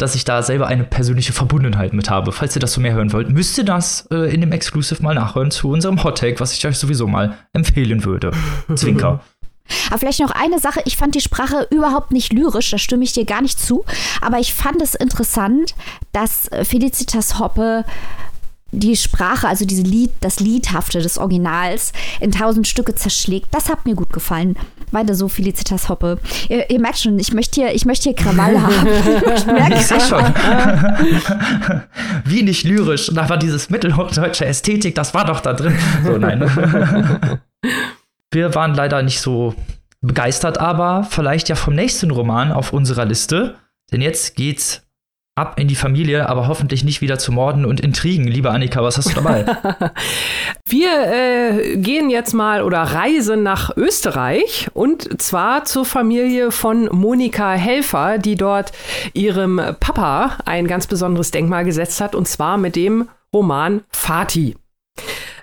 dass ich da selber eine persönliche Verbundenheit mit habe. Falls ihr das so mehr hören wollt, müsst ihr das äh, in dem Exclusive mal nachhören zu unserem Hot Take, was ich euch sowieso mal empfehlen würde. Zwinker. Aber vielleicht noch eine Sache, ich fand die Sprache überhaupt nicht lyrisch, da stimme ich dir gar nicht zu. Aber ich fand es interessant, dass Felicitas Hoppe die Sprache, also diese Lied, das Liedhafte des Originals in tausend Stücke zerschlägt. Das hat mir gut gefallen. Weiter so, Felicitas Hoppe. Ihr, ihr merkt schon, ich möchte hier, ich möchte hier Krawall haben. Ich merke ich schon. Wie nicht lyrisch. Da war dieses mittelhochdeutsche Ästhetik, das war doch da drin. So, nein. Wir waren leider nicht so begeistert, aber vielleicht ja vom nächsten Roman auf unserer Liste. Denn jetzt geht's ab in die Familie, aber hoffentlich nicht wieder zu Morden und Intrigen. Liebe Annika, was hast du dabei? Wir äh, gehen jetzt mal oder reisen nach Österreich und zwar zur Familie von Monika Helfer, die dort ihrem Papa ein ganz besonderes Denkmal gesetzt hat und zwar mit dem Roman Fati.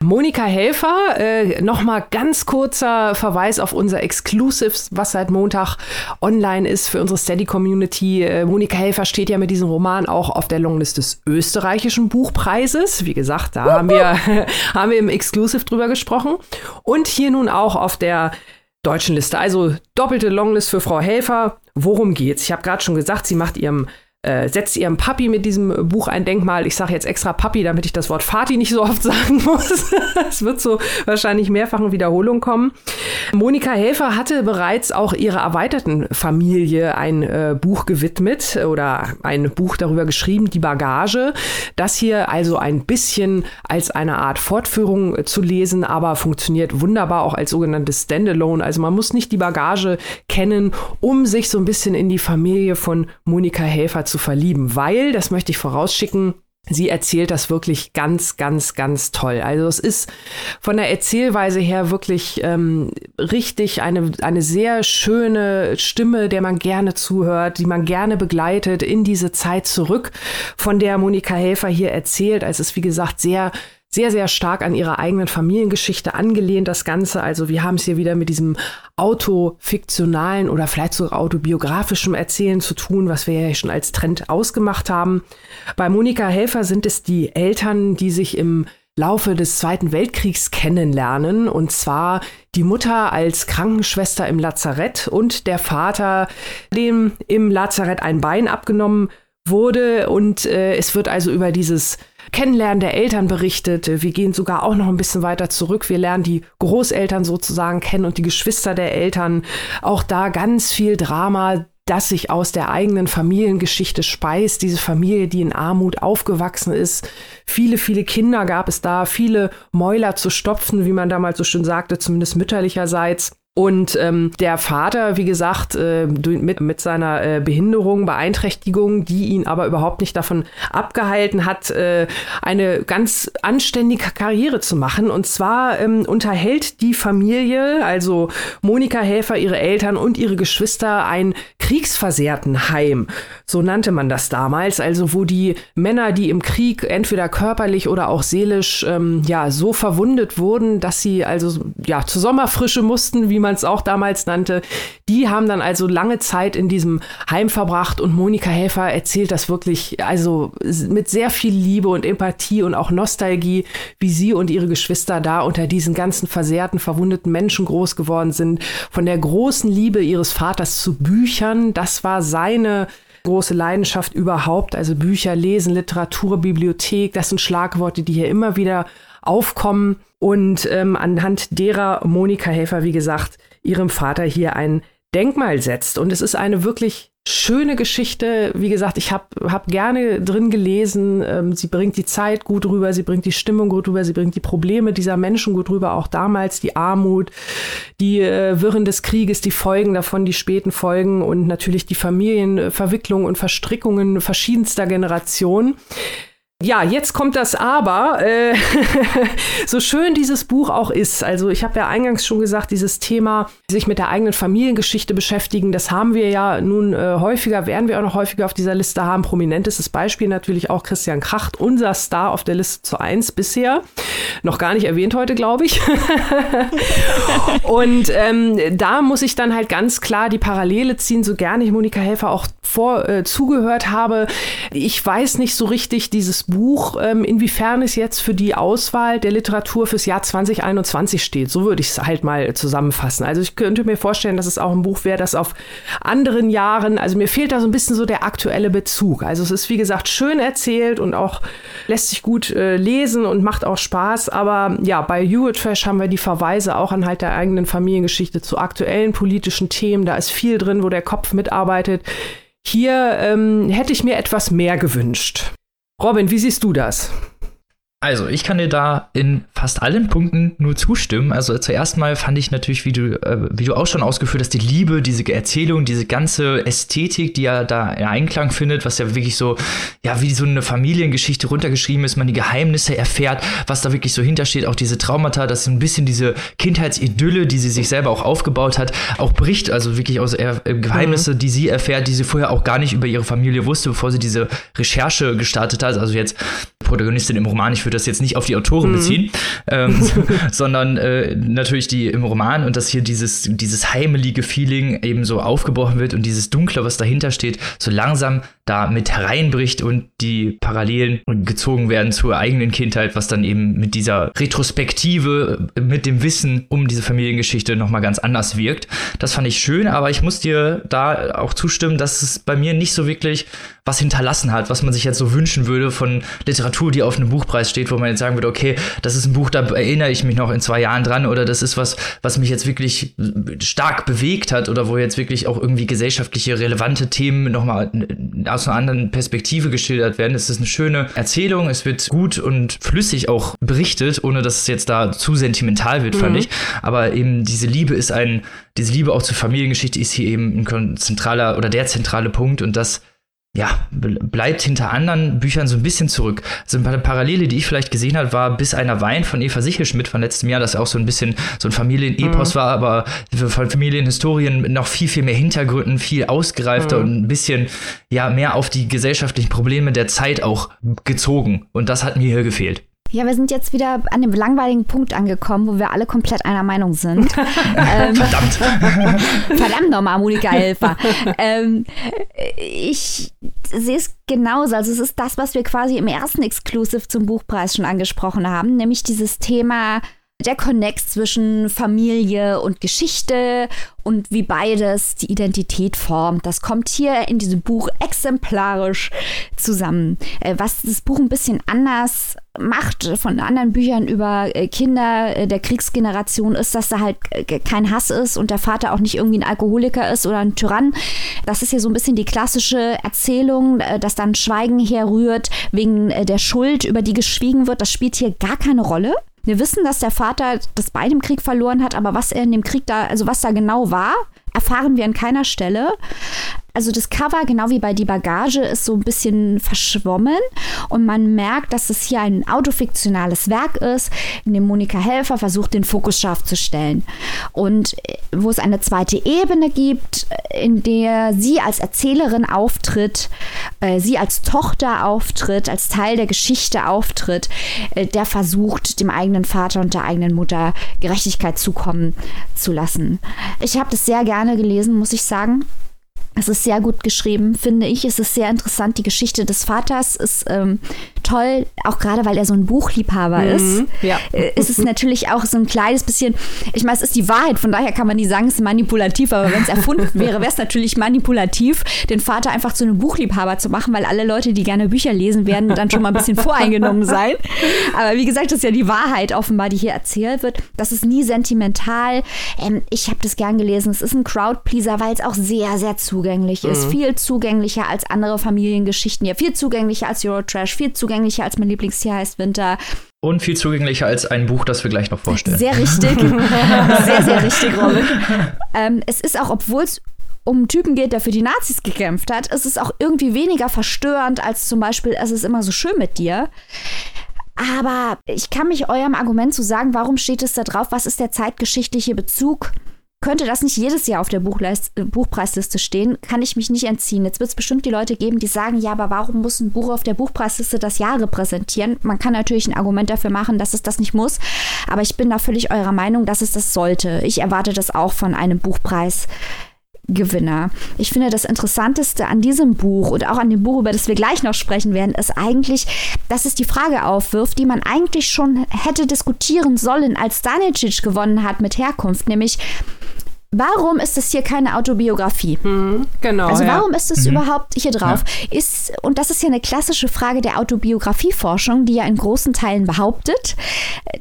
Monika Helfer, äh, nochmal ganz kurzer Verweis auf unser Exclusives, was seit Montag online ist für unsere Steady-Community. Äh, Monika Helfer steht ja mit diesem Roman auch auf der Longlist des österreichischen Buchpreises. Wie gesagt, da haben wir, haben wir im Exclusive drüber gesprochen. Und hier nun auch auf der deutschen Liste. Also doppelte Longlist für Frau Helfer. Worum geht's? Ich habe gerade schon gesagt, sie macht ihrem Äh, setzt ihrem Papi mit diesem Buch ein Denkmal. Ich sage jetzt extra Papi, damit ich das Wort Vati nicht so oft sagen muss. Es wird so wahrscheinlich mehrfachen Wiederholung kommen. Monika Helfer hatte bereits auch ihrer erweiterten Familie ein äh, Buch gewidmet oder ein Buch darüber geschrieben, die Bagage. Das hier also ein bisschen als eine Art Fortführung äh, zu lesen, aber funktioniert wunderbar auch als sogenanntes Standalone. Also man muss nicht die Bagage kennen, um sich so ein bisschen in die Familie von Monika Helfer zu zu verlieben, weil, das möchte ich vorausschicken, sie erzählt das wirklich ganz, ganz, ganz toll. Also es ist von der Erzählweise her wirklich ähm, richtig eine, eine sehr schöne Stimme, der man gerne zuhört, die man gerne begleitet in diese Zeit zurück, von der Monika Helfer hier erzählt. Also es ist, wie gesagt, sehr sehr, sehr stark an ihrer eigenen Familiengeschichte angelehnt, das Ganze. Also wir haben es hier wieder mit diesem autofiktionalen oder vielleicht sogar autobiografischem Erzählen zu tun, was wir ja schon als Trend ausgemacht haben. Bei Monika Helfer sind es die Eltern, die sich im Laufe des Zweiten Weltkriegs kennenlernen, und zwar die Mutter als Krankenschwester im Lazarett und der Vater, dem im Lazarett ein Bein abgenommen wurde, und äh, es wird also über dieses Kennenlernen der Eltern berichtet. Wir gehen sogar auch noch ein bisschen weiter zurück. Wir lernen die Großeltern sozusagen kennen und die Geschwister der Eltern. Auch da ganz viel Drama, das sich aus der eigenen Familiengeschichte speist. Diese Familie, die in Armut aufgewachsen ist. Viele, viele Kinder gab es da, viele Mäuler zu stopfen, wie man damals so schön sagte, zumindest mütterlicherseits. Und ähm, der Vater, wie gesagt, äh, mit, mit seiner äh, Behinderung, Beeinträchtigung, die ihn aber überhaupt nicht davon abgehalten hat, äh, eine ganz anständige Karriere zu machen. Und zwar ähm, unterhält die Familie, also Monika Helfer, ihre Eltern und ihre Geschwister, ein Kriegsversehrtenheim. So nannte man das damals. Also wo die Männer, die im Krieg entweder körperlich oder auch seelisch ähm, ja so verwundet wurden, dass sie also ja zur Sommerfrische mussten, wie man es auch damals nannte, die haben dann also lange Zeit in diesem Heim verbracht, und Monika Helfer erzählt das wirklich also mit sehr viel Liebe und Empathie und auch Nostalgie, wie sie und ihre Geschwister da unter diesen ganzen versehrten, verwundeten Menschen groß geworden sind, von der großen Liebe ihres Vaters zu Büchern. Das war seine große Leidenschaft überhaupt, also Bücher, Lesen, Literatur, Bibliothek, das sind Schlagworte, die hier immer wieder aufkommen, und ähm, anhand derer Monika Helfer, wie gesagt, ihrem Vater hier ein Denkmal setzt. Und es ist eine wirklich schöne Geschichte. Wie gesagt, ich habe hab gerne drin gelesen. Ähm, sie bringt die Zeit gut rüber, sie bringt die Stimmung gut rüber, sie bringt die Probleme dieser Menschen gut rüber, auch damals die Armut, die äh, Wirren des Krieges, die Folgen davon, die späten Folgen und natürlich die Familienverwicklungen und Verstrickungen verschiedenster Generationen. Ja, jetzt kommt das Aber. Äh, so schön dieses Buch auch ist. Also ich habe ja eingangs schon gesagt, dieses Thema, sich mit der eigenen Familiengeschichte beschäftigen, das haben wir ja nun äh, häufiger, werden wir auch noch häufiger auf dieser Liste haben. Prominentestes Beispiel natürlich auch Christian Kracht, unser Star auf der Liste zu eins bisher. Noch gar nicht erwähnt heute, glaube ich. Und ähm, da muss ich dann halt ganz klar die Parallele ziehen, so gerne ich Monika Helfer auch vor äh, zugehört habe. Ich weiß nicht so richtig, dieses Buch, ähm, inwiefern es jetzt für die Auswahl der Literatur fürs Jahr zwanzig einundzwanzig steht. So würde ich es halt mal zusammenfassen. Also ich könnte mir vorstellen, dass es auch ein Buch wäre, das auf anderen Jahren, also mir fehlt da so ein bisschen so der aktuelle Bezug. Also es ist, wie gesagt, schön erzählt und auch lässt sich gut äh, lesen und macht auch Spaß. Aber ja, bei Eurotrash haben wir die Verweise auch an halt der eigenen Familiengeschichte zu aktuellen politischen Themen. Da ist viel drin, wo der Kopf mitarbeitet. Hier ähm, hätte ich mir etwas mehr gewünscht. Robin, wie siehst du das? Also, ich kann dir da in fast allen Punkten nur zustimmen. Also zuerst mal fand ich natürlich, wie du, äh, wie du auch schon ausgeführt hast, die Liebe, diese Erzählung, diese ganze Ästhetik, die ja da in Einklang findet, was ja wirklich so, ja, wie so eine Familiengeschichte runtergeschrieben ist, man die Geheimnisse erfährt, was da wirklich so hintersteht, auch diese Traumata, dass ein bisschen diese Kindheitsidylle, die sie sich selber auch aufgebaut hat, auch bricht, also wirklich aus äh, Geheimnisse, mhm. die sie erfährt, die sie vorher auch gar nicht über ihre Familie wusste, bevor sie diese Recherche gestartet hat. Also jetzt Protagonistin im Roman, ich würde das jetzt nicht auf die Autorin mhm. beziehen, ähm, sondern äh, natürlich die im Roman, und dass hier dieses, dieses heimelige Feeling eben so aufgebrochen wird und dieses Dunkle, was dahinter steht, so langsam da mit hereinbricht und die Parallelen gezogen werden zur eigenen Kindheit, was dann eben mit dieser Retrospektive, mit dem Wissen um diese Familiengeschichte nochmal ganz anders wirkt. Das fand ich schön, aber ich muss dir da auch zustimmen, dass es bei mir nicht so wirklich was hinterlassen hat, was man sich jetzt so wünschen würde von Literatur, die auf einem Buchpreis steht, wo man jetzt sagen würde, okay, das ist ein Buch, da erinnere ich mich noch in zwei Jahren dran, oder das ist was, was mich jetzt wirklich stark bewegt hat oder wo jetzt wirklich auch irgendwie gesellschaftliche, relevante Themen nochmal aus einer anderen Perspektive geschildert werden. Es ist eine schöne Erzählung, es wird gut und flüssig auch berichtet, ohne dass es jetzt da zu sentimental wird, mhm. fand ich. Aber eben diese Liebe ist ein, diese Liebe auch zur Familiengeschichte ist hier eben ein zentraler oder der zentrale Punkt, und das ja, bleibt hinter anderen Büchern so ein bisschen zurück. Also eine Parallele, die ich vielleicht gesehen habe, war Bis einer weint von Eva Sichelschmidt von letztem Jahr, das auch so ein bisschen so ein Familienepos mhm. war, aber von Familienhistorien mit noch viel, viel mehr Hintergründen, viel ausgereifter mhm. und ein bisschen ja mehr auf die gesellschaftlichen Probleme der Zeit auch gezogen. Und das hat mir hier gefehlt. Ja, wir sind jetzt wieder an dem langweiligen Punkt angekommen, wo wir alle komplett einer Meinung sind. ähm, Verdammt. Verdammt nochmal, Monika Helfer. Ähm, ich sehe es genauso. Also es ist das, was wir quasi im ersten Exclusive zum Buchpreis schon angesprochen haben, nämlich dieses Thema der Connect zwischen Familie und Geschichte und wie beides die Identität formt. Das kommt hier in diesem Buch exemplarisch zusammen. Was das Buch ein bisschen anders macht von anderen Büchern über Kinder der Kriegsgeneration ist, dass da halt kein Hass ist und der Vater auch nicht irgendwie ein Alkoholiker ist oder ein Tyrann. Das ist hier so ein bisschen die klassische Erzählung, dass dann Schweigen herrührt wegen der Schuld, über die geschwiegen wird. Das spielt hier gar keine Rolle. Wir wissen, dass der Vater das bei dem Krieg verloren hat, aber was er in dem Krieg da, also was da genau war, erfahren wir an keiner Stelle. Also das Cover, genau wie bei Die Bagage, ist so ein bisschen verschwommen und man merkt, dass es hier ein autofiktionales Werk ist, in dem Monika Helfer versucht, den Fokus scharf zu stellen. Und wo es eine zweite Ebene gibt, in der sie als Erzählerin auftritt, äh, sie als Tochter auftritt, als Teil der Geschichte auftritt, äh, der versucht, dem eigenen Vater und der eigenen Mutter Gerechtigkeit zukommen zu lassen. Ich habe das sehr gerne gelesen, muss ich sagen. Es ist sehr gut geschrieben, finde ich. Es ist sehr interessant. Die Geschichte des Vaters ist ähm, toll, auch gerade, weil er so ein Buchliebhaber mhm, ist. Ja. Äh, ist es natürlich auch so ein kleines bisschen, ich meine, es ist die Wahrheit, von daher kann man nicht sagen, es ist manipulativ, aber wenn es erfunden wäre, wäre es natürlich manipulativ, den Vater einfach zu einem Buchliebhaber zu machen, weil alle Leute, die gerne Bücher lesen, werden dann schon mal ein bisschen voreingenommen sein. Aber wie gesagt, das ist ja die Wahrheit offenbar, die hier erzählt wird. Das ist nie sentimental. Ähm, ich habe das gern gelesen. Es ist ein Crowdpleaser, weil es auch sehr, sehr zugänglich zugänglich ist. Mhm. Viel zugänglicher als andere Familiengeschichten. Ja, viel zugänglicher als Eurotrash, viel zugänglicher als Mein Lieblingstier heißt Winter. Und viel zugänglicher als ein Buch, das wir gleich noch vorstellen. Sehr richtig. sehr, sehr richtig, Robin. Ähm, es ist auch, obwohl es um einen Typen geht, der für die Nazis gekämpft hat, ist es auch irgendwie weniger verstörend als zum Beispiel Es ist immer so schön mit dir. Aber ich kann mich eurem Argument zu sagen, warum steht es da drauf? Was ist der zeitgeschichtliche Bezug? Könnte das nicht jedes Jahr auf der Buchleist, Buchpreisliste stehen, kann ich mich nicht entziehen. Jetzt wird es bestimmt die Leute geben, die sagen, ja, aber warum muss ein Buch auf der Buchpreisliste das Jahr repräsentieren? Man kann natürlich ein Argument dafür machen, dass es das nicht muss, aber ich bin da völlig eurer Meinung, dass es das sollte. Ich erwarte das auch von einem Buchpreisgewinner. Ich finde, das Interessanteste an diesem Buch und auch an dem Buch, über das wir gleich noch sprechen werden, ist eigentlich, dass es die Frage aufwirft, die man eigentlich schon hätte diskutieren sollen, als Danilcic gewonnen hat mit Herkunft, nämlich: Warum ist das hier keine Autobiografie? Mhm, genau. Also warum ja. ist das mhm. überhaupt hier drauf? Ja. Ist, und das ist ja eine klassische Frage der Autobiografieforschung, die ja in großen Teilen behauptet,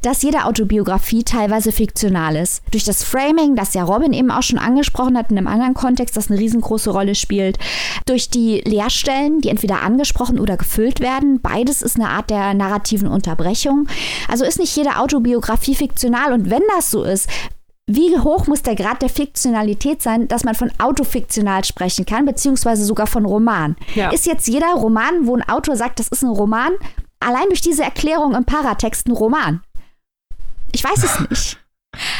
dass jede Autobiografie teilweise fiktional ist. Durch das Framing, das ja Robin eben auch schon angesprochen hat, in einem anderen Kontext, das eine riesengroße Rolle spielt. Durch die Leerstellen, die entweder angesprochen oder gefüllt werden. Beides ist eine Art der narrativen Unterbrechung. Also ist nicht jede Autobiografie fiktional. Und wenn das so ist, wie hoch muss der Grad der Fiktionalität sein, dass man von autofiktional sprechen kann, beziehungsweise sogar von Roman? Ja. Ist jetzt jeder Roman, wo ein Autor sagt, das ist ein Roman, allein durch diese Erklärung im Paratext ein Roman? Ich weiß es nicht.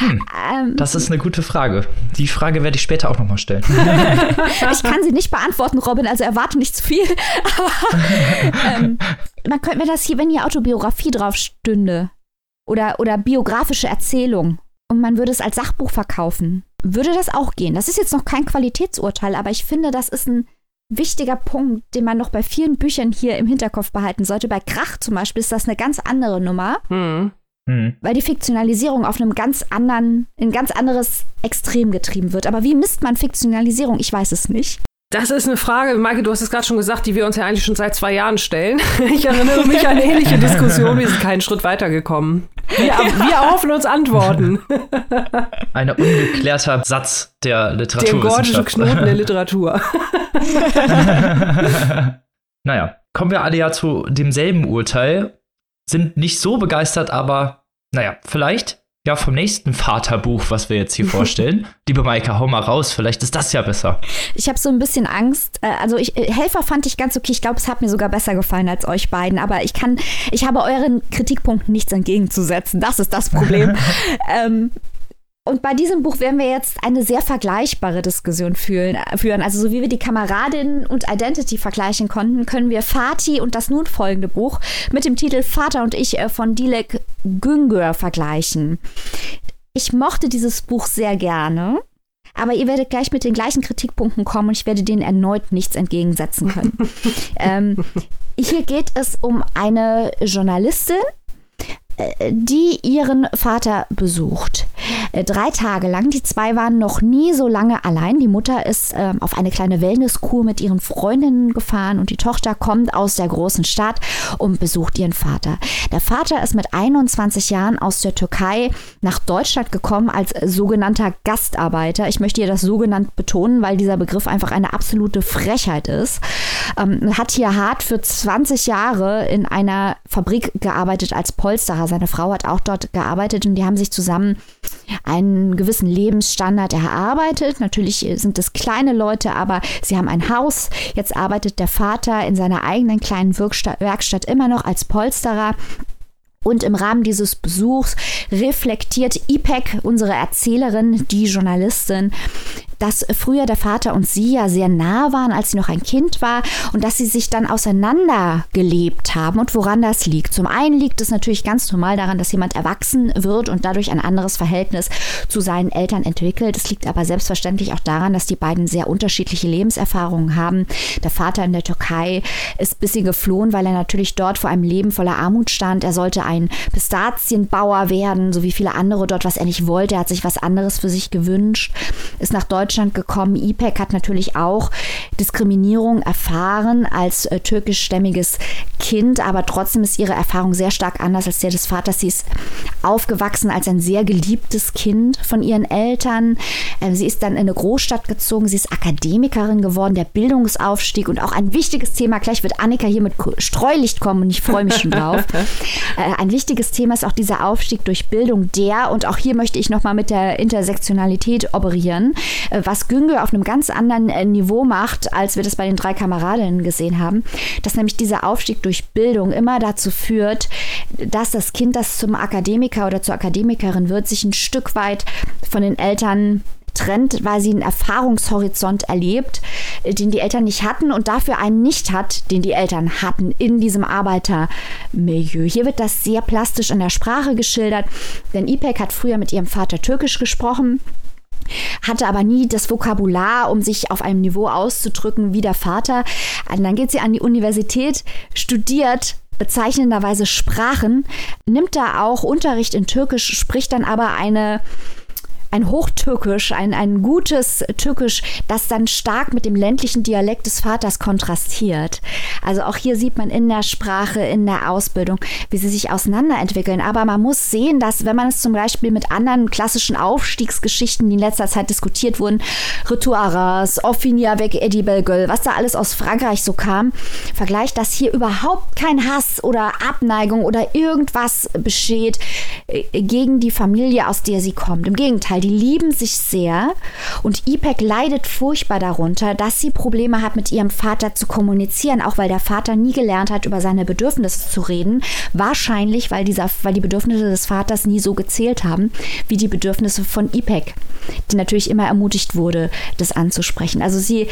Hm, ähm, das ist eine gute Frage. Die Frage werde ich später auch nochmal stellen. Ich kann sie nicht beantworten, Robin, also erwarte nicht zu viel. Aber, ähm, man könnte mir das hier, wenn hier Autobiografie drauf stünde oder, oder biografische Erzählung und man würde es als Sachbuch verkaufen, würde das auch gehen. Das ist jetzt noch kein Qualitätsurteil, aber ich finde, das ist ein wichtiger Punkt, den man noch bei vielen Büchern hier im Hinterkopf behalten sollte. Bei Kracht zum Beispiel ist das eine ganz andere Nummer. Hm. Hm. Weil die Fiktionalisierung auf einem ganz anderen, in ein ganz anderes Extrem getrieben wird. Aber wie misst man Fiktionalisierung? Ich weiß es nicht. Das ist eine Frage, Maike, du hast es gerade schon gesagt, die wir uns ja eigentlich schon seit zwei Jahren stellen. Ich erinnere mich an ähnliche Diskussionen, wir sind keinen Schritt weitergekommen. Wir, ja. wir erhoffen uns Antworten. Ein ungeklärter Satz der Literaturwissenschaft. Der gorgische Knoten der Literatur. Naja, kommen wir alle ja zu demselben Urteil. Sind nicht so begeistert, aber naja, vielleicht ja vom nächsten Vaterbuch, was wir jetzt hier vorstellen. Liebe Maike, hau mal raus, vielleicht ist das ja besser. Ich habe so ein bisschen Angst. Also ich, Helfer fand ich ganz okay. Ich glaube, es hat mir sogar besser gefallen als euch beiden. Aber ich kann, ich habe euren Kritikpunkten nichts entgegenzusetzen. Das ist das Problem. ähm, Und bei diesem Buch werden wir jetzt eine sehr vergleichbare Diskussion führen. Also so wie wir die Kameradin und Identity vergleichen konnten, können wir Fatih und das nun folgende Buch mit dem Titel Vater und ich von Dilek Güngör vergleichen. Ich mochte dieses Buch sehr gerne, aber ihr werdet gleich mit den gleichen Kritikpunkten kommen und ich werde denen erneut nichts entgegensetzen können. ähm, hier geht es um eine Journalistin, die ihren Vater besucht. Drei Tage lang. Die zwei waren noch nie so lange allein. Die Mutter ist ähm, auf eine kleine Wellnesskur mit ihren Freundinnen gefahren und die Tochter kommt aus der großen Stadt und besucht ihren Vater. Der Vater ist mit einundzwanzig Jahren aus der Türkei nach Deutschland gekommen als sogenannter Gastarbeiter. Ich möchte hier das sogenannt betonen, weil dieser Begriff einfach eine absolute Frechheit ist. Ähm, hat hier hart für zwanzig Jahre in einer Fabrik gearbeitet als Polsterer. Seine Frau hat auch dort gearbeitet und die haben sich zusammen einen gewissen Lebensstandard erarbeitet. Natürlich sind es kleine Leute, aber sie haben ein Haus. Jetzt arbeitet der Vater in seiner eigenen kleinen Werkstatt, Werkstatt immer noch als Polsterer. Und im Rahmen dieses Besuchs reflektiert Ipek, unsere Erzählerin, die Journalistin, dass früher der Vater und sie ja sehr nah waren, als sie noch ein Kind war und dass sie sich dann auseinandergelebt haben und woran das liegt. Zum einen liegt es natürlich ganz normal daran, dass jemand erwachsen wird und dadurch ein anderes Verhältnis zu seinen Eltern entwickelt. Es liegt aber selbstverständlich auch daran, dass die beiden sehr unterschiedliche Lebenserfahrungen haben. Der Vater in der Türkei ist ein bisschen geflohen, weil er natürlich dort vor einem Leben voller Armut stand. Er sollte ein Pistazienbauer werden, so wie viele andere dort, was er nicht wollte. Er hat sich was anderes für sich gewünscht, ist nach Deutschland gekommen. Ipek hat natürlich auch Diskriminierung erfahren als äh, türkischstämmiges Kind, aber trotzdem ist ihre Erfahrung sehr stark anders als der des Vaters. Sie ist aufgewachsen als ein sehr geliebtes Kind von ihren Eltern. Ähm, sie ist dann in eine Großstadt gezogen. Sie ist Akademikerin geworden, der Bildungsaufstieg und auch ein wichtiges Thema. Gleich wird Annika hier mit Streulicht kommen und ich freue mich schon drauf. Äh, ein wichtiges Thema ist auch dieser Aufstieg durch Bildung, der, und auch hier möchte ich nochmal mit der Intersektionalität operieren, äh, was Güngör auf einem ganz anderen äh, Niveau macht, als wir das bei den drei Kameradinnen gesehen haben, dass nämlich dieser Aufstieg durch Bildung immer dazu führt, dass das Kind, das zum Akademiker oder zur Akademikerin wird, sich ein Stück weit von den Eltern trennt, weil sie einen Erfahrungshorizont erlebt, den die Eltern nicht hatten und dafür einen nicht hat, den die Eltern hatten in diesem Arbeitermilieu. Hier wird das sehr plastisch in der Sprache geschildert, denn Ipek hat früher mit ihrem Vater Türkisch gesprochen, hatte aber nie das Vokabular, um sich auf einem Niveau auszudrücken wie der Vater. Und dann geht sie an die Universität, studiert bezeichnenderweise Sprachen, nimmt da auch Unterricht in Türkisch, spricht dann aber eine... ein Hochtürkisch, ein, ein gutes Türkisch, das dann stark mit dem ländlichen Dialekt des Vaters kontrastiert. Also auch hier sieht man in der Sprache, in der Ausbildung, wie sie sich auseinanderentwickeln. Aber man muss sehen, dass, wenn man es zum Beispiel mit anderen klassischen Aufstiegsgeschichten, die in letzter Zeit diskutiert wurden, Retour Arras, Offiniavec, Eddie Belgueul, was da alles aus Frankreich so kam, vergleicht, dass hier überhaupt kein Hass oder Abneigung oder irgendwas besteht gegen die Familie, aus der sie kommt. Im Gegenteil, die lieben sich sehr und Ipek leidet furchtbar darunter, dass sie Probleme hat, mit ihrem Vater zu kommunizieren, auch weil der Vater nie gelernt hat, über seine Bedürfnisse zu reden. Wahrscheinlich, weil, dieser, weil die Bedürfnisse des Vaters nie so gezählt haben, wie die Bedürfnisse von Ipek, die natürlich immer ermutigt wurde, das anzusprechen. Also sie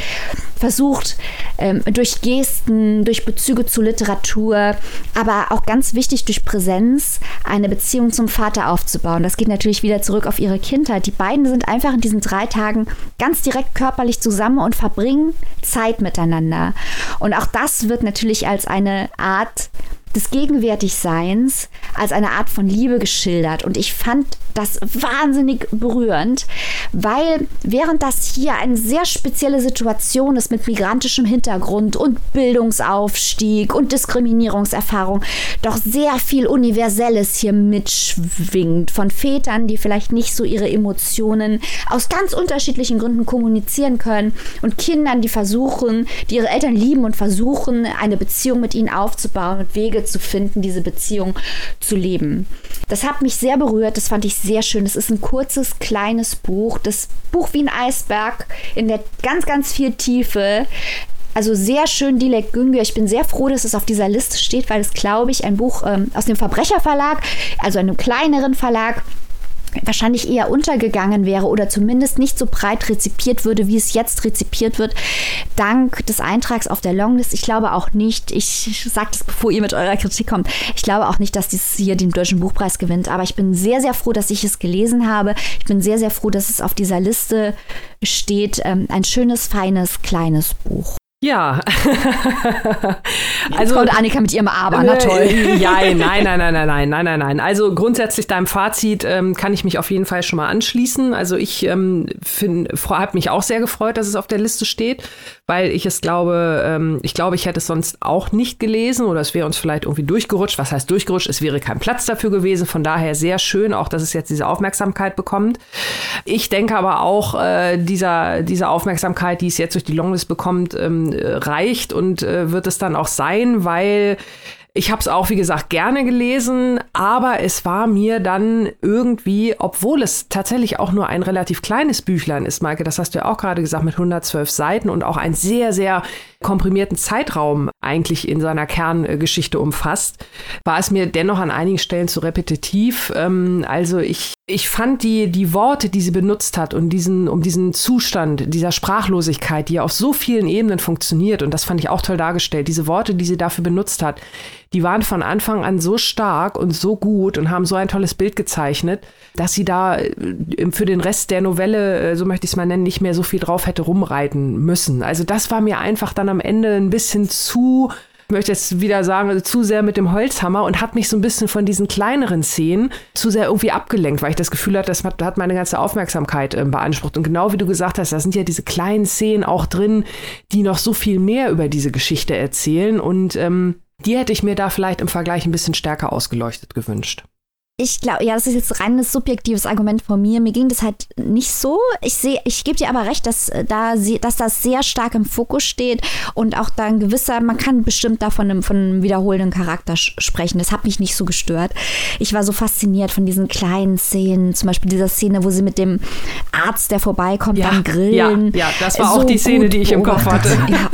versucht ähm, durch Gesten, durch Bezüge zu Literatur, aber auch ganz wichtig durch Präsenz, eine Beziehung zum Vater aufzubauen. Das geht natürlich wieder zurück auf ihre Kindheit. Die beiden sind einfach in diesen drei Tagen ganz direkt körperlich zusammen und verbringen Zeit miteinander. Und auch das wird natürlich als eine Art des Gegenwärtigseins, als eine Art von Liebe geschildert. Und ich fand das wahnsinnig berührend, weil während das hier eine sehr spezielle Situation ist mit migrantischem Hintergrund und Bildungsaufstieg und Diskriminierungserfahrung, doch sehr viel Universelles hier mitschwingt. Von Vätern, die vielleicht nicht so ihre Emotionen aus ganz unterschiedlichen Gründen kommunizieren können und Kindern, die versuchen, die ihre Eltern lieben und versuchen, eine Beziehung mit ihnen aufzubauen und Wege zu finden, diese Beziehung zu leben. Das hat mich sehr berührt, das fand ich sehr schön. Es ist ein kurzes, kleines Buch, das Buch wie ein Eisberg in der ganz, ganz viel Tiefe. Also sehr schön, Dilek Güngör. Ich bin sehr froh, dass es auf dieser Liste steht, weil es, glaube ich, ein Buch ähm, aus dem Verbrecherverlag, also einem kleineren Verlag, wahrscheinlich eher untergegangen wäre oder zumindest nicht so breit rezipiert würde, wie es jetzt rezipiert wird, dank des Eintrags auf der Longlist. Ich glaube auch nicht, ich sage das, bevor ihr mit eurer Kritik kommt, ich glaube auch nicht, dass dies hier den Deutschen Buchpreis gewinnt, aber ich bin sehr, sehr froh, dass ich es gelesen habe. Ich bin sehr, sehr froh, dass es auf dieser Liste steht. Ein schönes, feines, kleines Buch. Ja. Also und Annika mit ihrem Aber, na toll. Nein, nein, nein, nein, nein, nein, nein, nein. Also grundsätzlich deinem Fazit ähm, kann ich mich auf jeden Fall schon mal anschließen. Also ich ähm, habe mich auch sehr gefreut, dass es auf der Liste steht, weil ich es glaube, ähm, ich glaube, ich hätte es sonst auch nicht gelesen oder es wäre uns vielleicht irgendwie durchgerutscht. Was heißt durchgerutscht? Es wäre kein Platz dafür gewesen. Von daher sehr schön, auch dass es jetzt diese Aufmerksamkeit bekommt. Ich denke aber auch, äh, dieser, dieser Aufmerksamkeit, die es jetzt durch die Longlist bekommt, ähm, reicht und äh, wird es dann auch sein, weil ich habe es auch, wie gesagt, gerne gelesen, aber es war mir dann irgendwie, obwohl es tatsächlich auch nur ein relativ kleines Büchlein ist, Maike, das hast du ja auch gerade gesagt, mit hundertzwölf Seiten und auch einen sehr, sehr komprimierten Zeitraum eigentlich in seiner Kerngeschichte umfasst, war es mir dennoch an einigen Stellen zu repetitiv. Ähm, also ich Ich fand die, die Worte, die sie benutzt hat und diesen, um diesen Zustand dieser Sprachlosigkeit, die ja auf so vielen Ebenen funktioniert, und das fand ich auch toll dargestellt, diese Worte, die sie dafür benutzt hat, die waren von Anfang an so stark und so gut und haben so ein tolles Bild gezeichnet, dass sie da für den Rest der Novelle, so möchte ich es mal nennen, nicht mehr so viel drauf hätte rumreiten müssen. Also das war mir einfach dann am Ende ein bisschen zu... Ich möchte jetzt wieder sagen, also zu sehr mit dem Holzhammer und hat mich so ein bisschen von diesen kleineren Szenen zu sehr irgendwie abgelenkt, weil ich das Gefühl hatte, das hat meine ganze Aufmerksamkeit äh, beansprucht. Und genau wie du gesagt hast, da sind ja diese kleinen Szenen auch drin, die noch so viel mehr über diese Geschichte erzählen. Und ähm, die hätte ich mir da vielleicht im Vergleich ein bisschen stärker ausgeleuchtet gewünscht. Ich glaube, ja, das ist jetzt rein ein subjektives Argument von mir. Mir ging das halt nicht so. Ich sehe, ich gebe dir aber recht, dass, da sie, dass das sehr stark im Fokus steht und auch da ein gewisser, man kann bestimmt da von einem, von einem wiederholenden Charakter sprechen. Das hat mich nicht so gestört. Ich war so fasziniert von diesen kleinen Szenen, zum Beispiel dieser Szene, wo sie mit dem Arzt, der vorbeikommt, ja, beim Grillen. Ja, ja, das war so auch die Szene, die ich im Kopf hatte.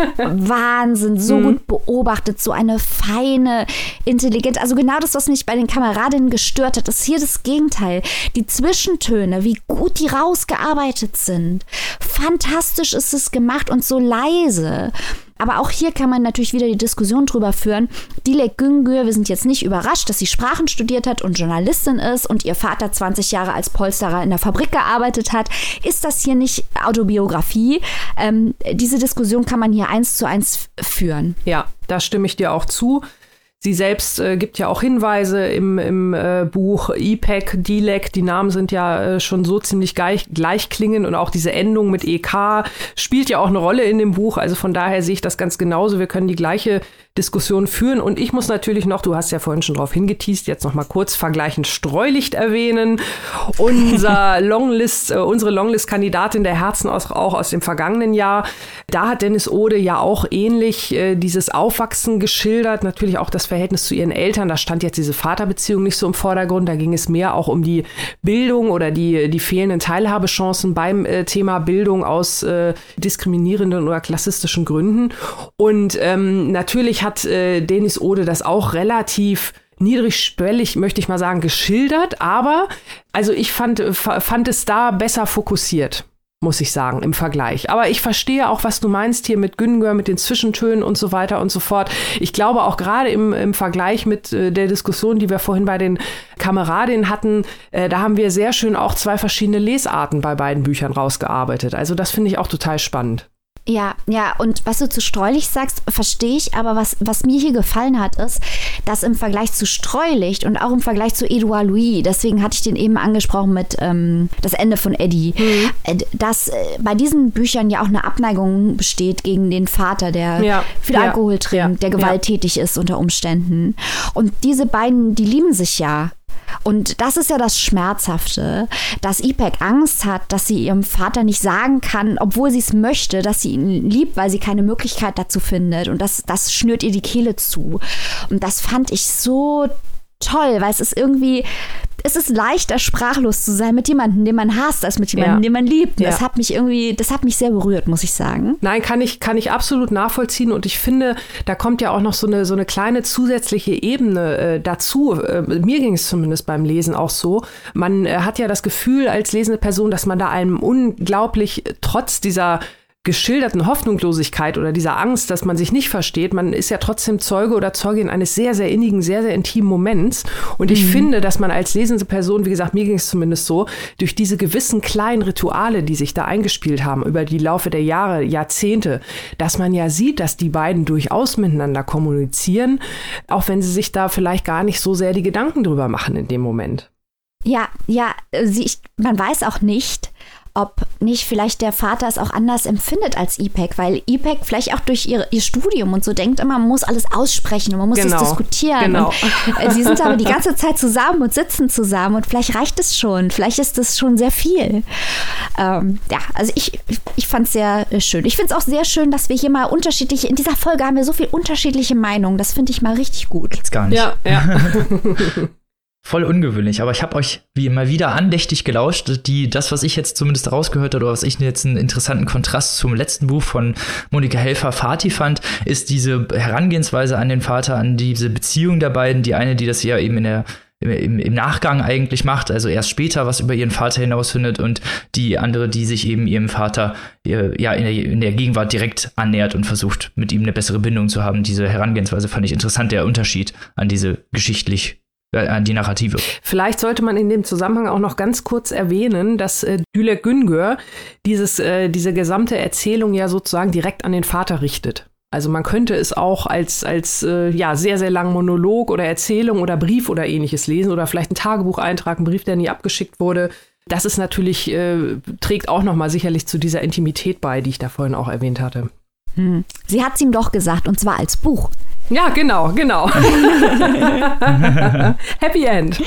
Ja, Wahnsinn, so mhm. gut beobachtet, so eine feine, intelligente, also genau das, was mich bei den Kameradinnen gestört hat, ist hier das Gegenteil. Die Zwischentöne, wie gut die rausgearbeitet sind. Fantastisch ist es gemacht und so leise. Aber auch hier kann man natürlich wieder die Diskussion drüber führen. Dilek Güngör, wir sind jetzt nicht überrascht, dass sie Sprachen studiert hat und Journalistin ist und ihr Vater zwanzig Jahre als Polsterer in der Fabrik gearbeitet hat. Ist das hier nicht Autobiografie? Ähm, diese Diskussion kann man hier eins zu eins führen. Ja, da stimme ich dir auch zu. Sie selbst äh, gibt ja auch Hinweise im, im äh, Buch. Ipek, Dilek, die Namen sind ja äh, schon so ziemlich gleich, gleich klingend und auch diese Endung mit E K spielt ja auch eine Rolle in dem Buch. Also von daher sehe ich das ganz genauso. Wir können die gleiche Diskussion führen. Und ich muss natürlich noch, du hast ja vorhin schon drauf hingeteast, jetzt noch mal kurz vergleichend Streulicht erwähnen. Unser Longlist, äh, unsere Longlist-Kandidatin der Herzen aus, auch aus dem vergangenen Jahr. Da hat Dennis Ode ja auch ähnlich äh, dieses Aufwachsen geschildert. Natürlich auch das Beziehungsverhältnis zu ihren Eltern, da stand jetzt diese Vaterbeziehung nicht so im Vordergrund, da ging es mehr auch um die Bildung oder die, die fehlenden Teilhabechancen beim äh, Thema Bildung aus äh, diskriminierenden oder klassistischen Gründen. Und ähm, natürlich hat äh, Denis Ode das auch relativ niedrigschwellig, möchte ich mal sagen, geschildert, aber also ich fand, fand es da besser fokussiert, muss ich sagen, im Vergleich. Aber ich verstehe auch, was du meinst hier mit Güngör, mit den Zwischentönen und so weiter und so fort. Ich glaube auch gerade im, im Vergleich mit äh, der Diskussion, die wir vorhin bei den Kameradinnen hatten, äh, da haben wir sehr schön auch zwei verschiedene Lesarten bei beiden Büchern rausgearbeitet. Also das finde ich auch total spannend. Ja, ja, und was du zu Streulicht sagst, verstehe ich, aber was, was mir hier gefallen hat, ist, dass im Vergleich zu Streulicht und auch im Vergleich zu Édouard Louis, deswegen hatte ich den eben angesprochen mit ähm, das Ende von Eddie, mhm. dass äh, bei diesen Büchern ja auch eine Abneigung besteht gegen den Vater, der ja. viel ja. Alkohol trinkt, ja. der gewalttätig ja. ist unter Umständen. Und diese beiden, die lieben sich ja. Und das ist ja das Schmerzhafte, dass Ipek Angst hat, dass sie ihrem Vater nicht sagen kann, obwohl sie es möchte, dass sie ihn liebt, weil sie keine Möglichkeit dazu findet. Und das, das schnürt ihr die Kehle zu. Und das fand ich so toll, weil es ist irgendwie, es ist leichter, sprachlos zu sein mit jemandem, den man hasst, als mit jemandem, ja. den man liebt. Ja. Das hat mich irgendwie, das hat mich sehr berührt, muss ich sagen. Nein, kann ich, kann ich absolut nachvollziehen. Und ich finde, da kommt ja auch noch so eine, so eine kleine zusätzliche Ebene äh, dazu. Äh, mir ging es zumindest beim Lesen auch so. Man äh, hat ja das Gefühl als lesende Person, dass man da einem unglaublich, trotz dieser geschilderten Hoffnungslosigkeit oder dieser Angst, dass man sich nicht versteht, man ist ja trotzdem Zeuge oder Zeugin eines sehr, sehr innigen, sehr, sehr intimen Moments. Und ich mhm. finde, dass man als lesende Person, wie gesagt, mir ging es zumindest so, durch diese gewissen kleinen Rituale, die sich da eingespielt haben, über die Laufe der Jahre, Jahrzehnte, dass man ja sieht, dass die beiden durchaus miteinander kommunizieren, auch wenn sie sich da vielleicht gar nicht so sehr die Gedanken drüber machen in dem Moment. Ja, ja, sie, ich, man weiß auch nicht, ob nicht vielleicht der Vater es auch anders empfindet als Ipek, weil Ipek vielleicht auch durch ihr, ihr Studium und so denkt immer, man muss alles aussprechen und man muss genau. es diskutieren. Genau. Und sie sind aber die ganze Zeit zusammen und sitzen zusammen und vielleicht reicht es schon, vielleicht ist das schon sehr viel. Ähm, ja, also ich, ich fand es sehr schön. Ich finde es auch sehr schön, dass wir hier mal unterschiedliche, in dieser Folge haben wir so viel unterschiedliche Meinungen, das finde ich mal richtig gut. Geht's gar nicht. Ja, ja. Voll ungewöhnlich, aber ich habe euch wie immer wieder andächtig gelauscht, die das, was ich jetzt zumindest rausgehört habe, oder was ich jetzt einen interessanten Kontrast zum letzten Buch von Monika Helfer, Fati, fand, ist diese Herangehensweise an den Vater, an diese Beziehung der beiden, die eine, die das ja eben in der Im, im Nachgang eigentlich macht, also erst später was über ihren Vater hinausfindet, und die andere, die sich eben ihrem Vater äh, ja in der, in der Gegenwart direkt annähert und versucht, mit ihm eine bessere Bindung zu haben. Diese Herangehensweise fand ich interessant, der Unterschied an diese geschichtlich an die Narrative. Vielleicht sollte man in dem Zusammenhang auch noch ganz kurz erwähnen, dass äh, Dilek Güngör dieses, äh, diese gesamte Erzählung ja sozusagen direkt an den Vater richtet. Also man könnte es auch als, als äh, ja, sehr, sehr langen Monolog oder Erzählung oder Brief oder ähnliches lesen oder vielleicht einen Tagebucheintrag, einen Brief, der nie abgeschickt wurde. Das ist natürlich, äh, trägt auch nochmal sicherlich zu dieser Intimität bei, die ich da vorhin auch erwähnt hatte. Hm. Sie hat es ihm doch gesagt, und zwar als Buch. Ja, genau, genau. Happy End.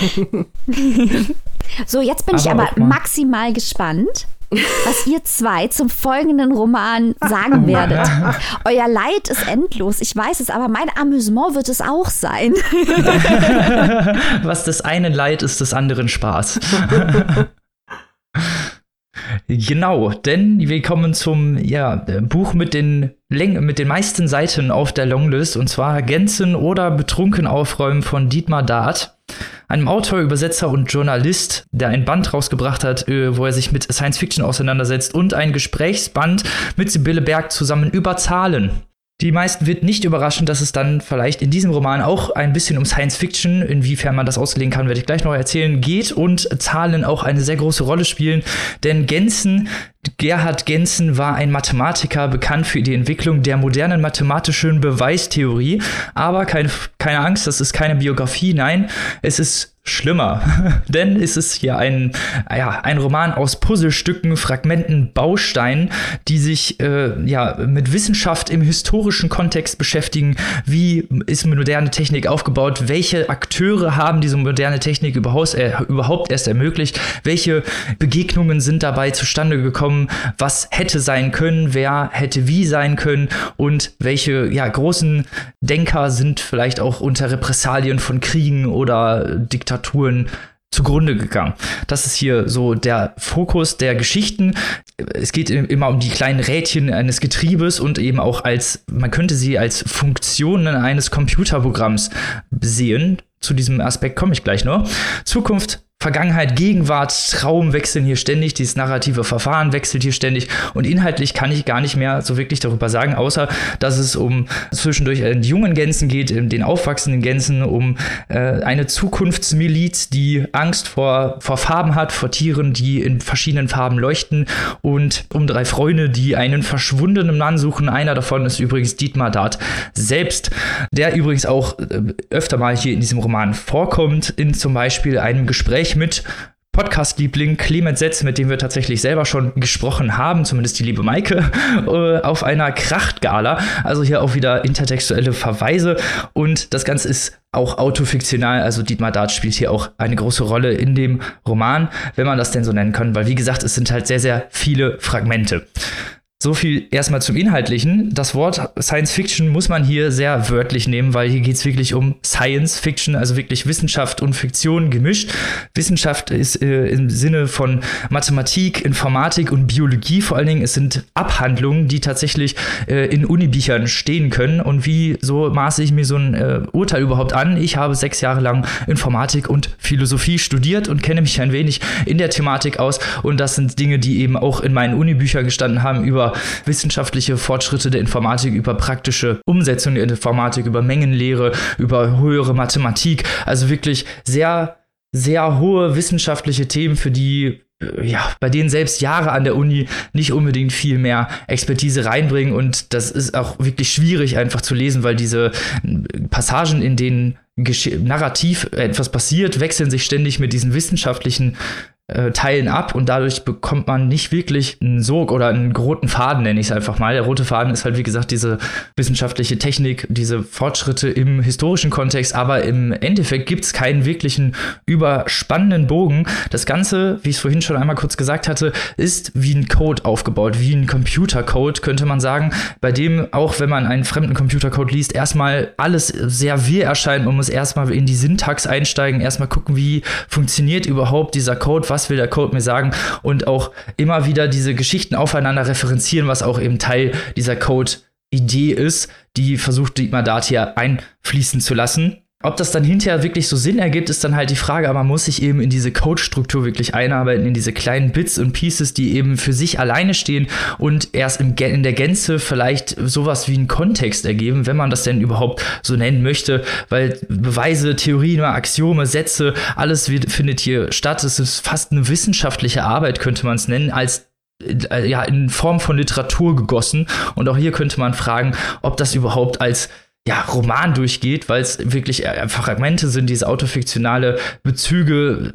So, jetzt bin aber ich aber maximal gespannt, was ihr zwei zum folgenden Roman sagen werdet. Euer Leid ist endlos, ich weiß es, aber mein Amüsement wird es auch sein. Was des einen Leid ist, des anderen Spaß. Genau, denn wir kommen zum ja, Buch mit den, Läng- mit den meisten Seiten auf der Longlist, und zwar Gentzen oder Betrunken aufräumen von Dietmar Dath, einem Autor, Übersetzer und Journalist, der ein Band rausgebracht hat, wo er sich mit Science-Fiction auseinandersetzt, und ein Gesprächsband mit Sibylle Berg zusammen über Zahlen. Die meisten wird nicht überraschen, dass es dann vielleicht in diesem Roman auch ein bisschen um Science-Fiction, inwiefern man das auslegen kann, werde ich gleich noch erzählen, geht und Zahlen auch eine sehr große Rolle spielen. Denn Gentzen, Gerhard Gentzen, war ein Mathematiker, bekannt für die Entwicklung der modernen mathematischen Beweistheorie. Aber keine, keine Angst, das ist keine Biografie, nein, es ist schlimmer, denn es ist hier ein, ja, ein Roman aus Puzzlestücken, Fragmenten, Bausteinen, die sich äh, ja, mit Wissenschaft im historischen Kontext beschäftigen. Wie ist moderne Technik aufgebaut? Welche Akteure haben diese moderne Technik überhaupt, äh, überhaupt erst ermöglicht? Welche Begegnungen sind dabei zustande gekommen? Was hätte sein können? Wer hätte wie sein können? Und welche ja, großen Denker sind vielleicht auch auch unter Repressalien von Kriegen oder Diktaturen zugrunde gegangen. Das ist hier so der Fokus der Geschichten. Es geht immer um die kleinen Rädchen eines Getriebes und eben auch als, man könnte sie als Funktionen eines Computerprogramms sehen. Zu diesem Aspekt komme ich gleich noch. Zukunft, Vergangenheit, Gegenwart, Traum wechseln hier ständig, dieses narrative Verfahren wechselt hier ständig und inhaltlich kann ich gar nicht mehr so wirklich darüber sagen, außer dass es um zwischendurch die jungen Gänsen geht, den aufwachsenden Gänsen, um äh, eine Zukunftsmiliz, die Angst vor, vor Farben hat, vor Tieren, die in verschiedenen Farben leuchten und um drei Freunde, die einen verschwundenen Mann suchen. Einer davon ist übrigens Dietmar Dath selbst, der übrigens auch äh, öfter mal hier in diesem Roman vorkommt, in zum Beispiel einem Gespräch mit Podcast-Liebling Clemens Setz, mit dem wir tatsächlich selber schon gesprochen haben, zumindest die liebe Maike, äh, auf einer Kracht-Gala. Also hier auch wieder intertextuelle Verweise und das Ganze ist auch autofiktional, also Dietmar Dath spielt hier auch eine große Rolle in dem Roman, wenn man das denn so nennen kann, weil wie gesagt, es sind halt sehr, sehr viele Fragmente. So viel erstmal zum Inhaltlichen. Das Wort Science Fiction muss man hier sehr wörtlich nehmen, weil hier geht es wirklich um Science Fiction, also wirklich Wissenschaft und Fiktion gemischt. Wissenschaft ist äh, im Sinne von Mathematik, Informatik und Biologie vor allen Dingen. Es sind Abhandlungen, die tatsächlich äh, in Unibüchern stehen können. Und wie so maße ich mir so ein äh, Urteil überhaupt an? Ich habe sechs Jahre lang Informatik und Philosophie studiert und kenne mich ein wenig in der Thematik aus. Und das sind Dinge, die eben auch in meinen Unibüchern gestanden haben über wissenschaftliche Fortschritte der Informatik, über praktische Umsetzung der Informatik, über Mengenlehre, über höhere Mathematik. Also wirklich sehr, sehr hohe wissenschaftliche Themen, für die, ja, bei denen selbst Jahre an der Uni nicht unbedingt viel mehr Expertise reinbringen. Und das ist auch wirklich schwierig einfach zu lesen, weil diese Passagen, in denen gesch- narrativ etwas passiert, wechseln sich ständig mit diesen wissenschaftlichen Teilen ab und dadurch bekommt man nicht wirklich einen Sog oder einen roten Faden, nenne ich es einfach mal. Der rote Faden ist halt, wie gesagt, diese wissenschaftliche Technik, diese Fortschritte im historischen Kontext, aber im Endeffekt gibt es keinen wirklichen überspannenden Bogen. Das Ganze, wie ich es vorhin schon einmal kurz gesagt hatte, ist wie ein Code aufgebaut, wie ein Computercode, könnte man sagen, bei dem, auch wenn man einen fremden Computercode liest, erstmal alles sehr wirr erscheint. Man muss erstmal in die Syntax einsteigen, erstmal gucken, wie funktioniert überhaupt dieser Code, was was will der Code mir sagen und auch immer wieder diese Geschichten aufeinander referenzieren, was auch eben Teil dieser Code-Idee ist, die versucht Dietmar Dath hier einfließen zu lassen. Ob das dann hinterher wirklich so Sinn ergibt, ist dann halt die Frage, aber man muss sich eben in diese Code-Struktur wirklich einarbeiten, in diese kleinen Bits und Pieces, die eben für sich alleine stehen und erst im, in der Gänze vielleicht sowas wie einen Kontext ergeben, wenn man das denn überhaupt so nennen möchte, weil Beweise, Theorien, Axiome, Sätze, alles wird, findet hier statt. Es ist fast eine wissenschaftliche Arbeit, könnte man es nennen, als ja, in Form von Literatur gegossen. Und auch hier könnte man fragen, ob das überhaupt als ja, Roman durchgeht, weil es wirklich Fragmente sind, diese autofiktionale Bezüge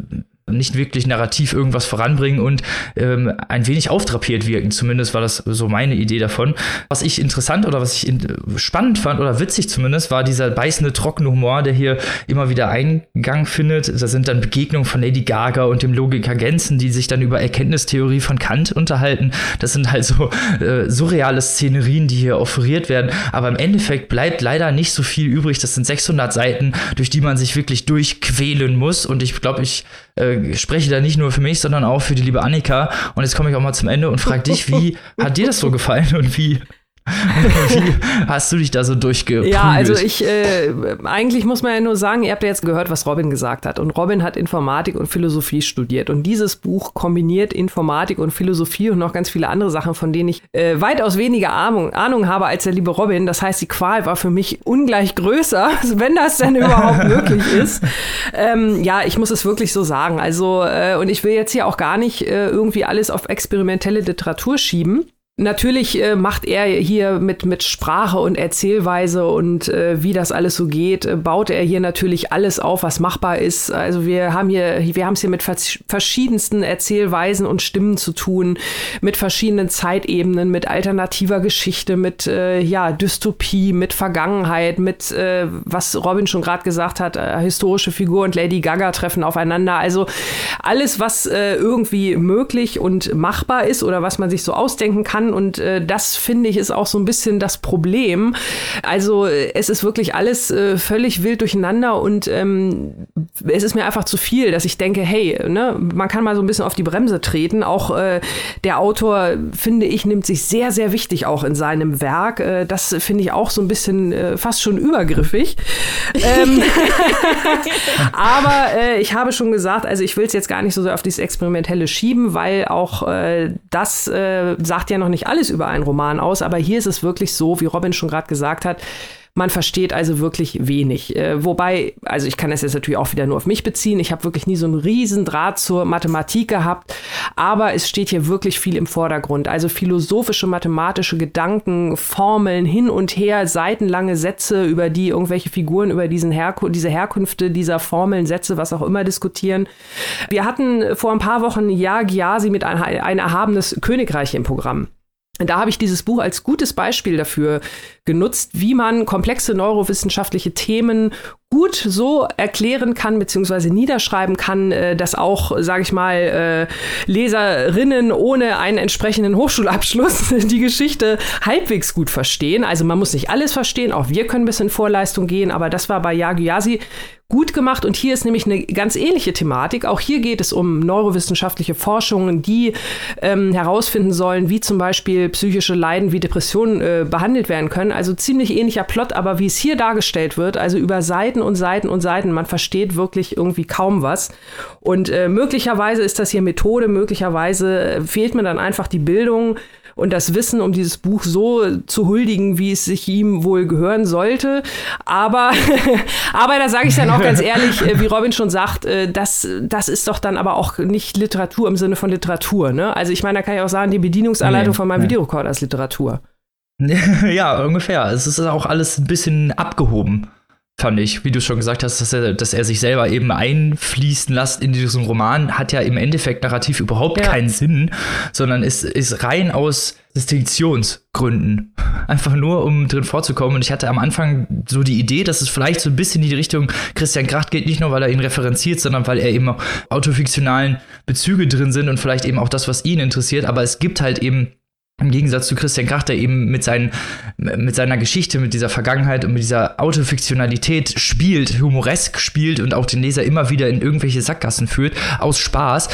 nicht wirklich narrativ irgendwas voranbringen und ähm, ein wenig auftrapiert wirken. Zumindest war das so meine Idee davon. Was ich interessant oder was ich in- spannend fand oder witzig zumindest, war dieser beißende, trockene Humor, der hier immer wieder Eingang findet. Da sind dann Begegnungen von Lady Gaga und dem Logiker Gentzen, die sich dann über Erkenntnistheorie von Kant unterhalten. Das sind halt so äh, surreale Szenerien, die hier offeriert werden. Aber im Endeffekt bleibt leider nicht so viel übrig. Das sind sechshundert Seiten, durch die man sich wirklich durchquälen muss. Und ich glaube, ich äh, spreche da nicht nur für mich, sondern auch für die liebe Annika. Und jetzt komme ich auch mal zum Ende und frage dich, wie hat dir das so gefallen und wie, wie hast du dich da so durchgeprügelt? Ja, also ich, äh, eigentlich muss man ja nur sagen, ihr habt ja jetzt gehört, was Robin gesagt hat. Und Robin hat Informatik und Philosophie studiert. Und dieses Buch kombiniert Informatik und Philosophie und noch ganz viele andere Sachen, von denen ich äh, weitaus weniger Ahnung, Ahnung habe als der liebe Robin. Das heißt, die Qual war für mich ungleich größer, wenn das denn überhaupt möglich ist. Ähm, ja, ich muss es wirklich so sagen. Also, äh, und ich will jetzt hier auch gar nicht äh, irgendwie alles auf experimentelle Literatur schieben. Natürlich äh, macht er hier mit mit Sprache und Erzählweise und äh, wie das alles so geht, äh, baut er hier natürlich alles auf, was machbar ist. Also wir haben hier, wir haben es hier mit vers- verschiedensten Erzählweisen und Stimmen zu tun, mit verschiedenen Zeitebenen, mit alternativer Geschichte, mit äh, ja Dystopie, mit Vergangenheit, mit äh, was Robin schon gerade gesagt hat, äh, historische Figur und Lady Gaga treffen aufeinander. Also alles, was äh, irgendwie möglich und machbar ist oder was man sich so ausdenken kann, kann. Und äh, das, finde ich, ist auch so ein bisschen das Problem. Also es ist wirklich alles äh, völlig wild durcheinander und ähm, es ist mir einfach zu viel, dass ich denke, hey, ne, man kann mal so ein bisschen auf die Bremse treten. Auch äh, der Autor, finde ich, nimmt sich sehr, sehr wichtig auch in seinem Werk. Äh, das finde ich auch so ein bisschen äh, fast schon übergriffig. ähm, aber äh, ich habe schon gesagt, also ich will es jetzt gar nicht so sehr auf dieses Experimentelle schieben, weil auch äh, das äh, sagt ja noch nicht alles über einen Roman aus. Aber hier ist es wirklich so, wie Robin schon gerade gesagt hat, man versteht also wirklich wenig. Äh, wobei, also ich kann das jetzt natürlich auch wieder nur auf mich beziehen. Ich habe wirklich nie so einen riesen Draht zur Mathematik gehabt. Aber es steht hier wirklich viel im Vordergrund. Also philosophische, mathematische Gedanken, Formeln, hin und her, seitenlange Sätze, über die irgendwelche Figuren, über diesen Herku- diese Herkünfte dieser Formeln, Sätze, was auch immer diskutieren. Wir hatten vor ein paar Wochen Yaa Gyasi mit ein, ein erhabenes Königreich im Programm. Da habe ich dieses Buch als gutes Beispiel dafür genutzt, wie man komplexe neurowissenschaftliche Themen gut so erklären kann beziehungsweise niederschreiben kann, dass auch, sage ich mal, Leserinnen ohne einen entsprechenden Hochschulabschluss die Geschichte halbwegs gut verstehen. Also man muss nicht alles verstehen, auch wir können ein bisschen in Vorleistung gehen, aber das war bei Yaa Gyasi gut gemacht. Und hier ist nämlich eine ganz ähnliche Thematik. Auch hier geht es um neurowissenschaftliche Forschungen, die ähm, herausfinden sollen, wie zum Beispiel psychische Leiden wie Depressionen äh, behandelt werden können. Also ziemlich ähnlicher Plot, aber wie es hier dargestellt wird, also über Seiten und Seiten und Seiten, man versteht wirklich irgendwie kaum was. Und äh, möglicherweise ist das hier Methode, möglicherweise fehlt mir dann einfach die Bildung und das Wissen, um dieses Buch so zu huldigen, wie es sich ihm wohl gehören sollte. Aber, aber da sage ich dann auch ganz ehrlich, wie Robin schon sagt, das, das ist doch dann aber auch nicht Literatur im Sinne von Literatur. Ne? Also ich meine, da kann ich auch sagen, die Bedienungsanleitung nee, von meinem nee. Videorekorder ist Literatur. Ja, ungefähr. Es ist auch alles ein bisschen abgehoben, fand ich. Wie du schon gesagt hast, dass er, dass er sich selber eben einfließen lässt in diesen Roman, hat ja im Endeffekt narrativ überhaupt ja. keinen Sinn, sondern ist, ist rein aus Distinktionsgründen. Einfach nur, um drin vorzukommen. Und ich hatte am Anfang so die Idee, dass es vielleicht so ein bisschen in die Richtung Christian Kracht geht, nicht nur, weil er ihn referenziert, sondern weil er eben auch autofiktionalen Bezüge drin sind und vielleicht eben auch das, was ihn interessiert. Aber es gibt halt eben im Gegensatz zu Christian Kracht, der eben mit, seinen, mit seiner Geschichte, mit dieser Vergangenheit und mit dieser Autofiktionalität spielt, humoresk spielt und auch den Leser immer wieder in irgendwelche Sackgassen führt, aus Spaß,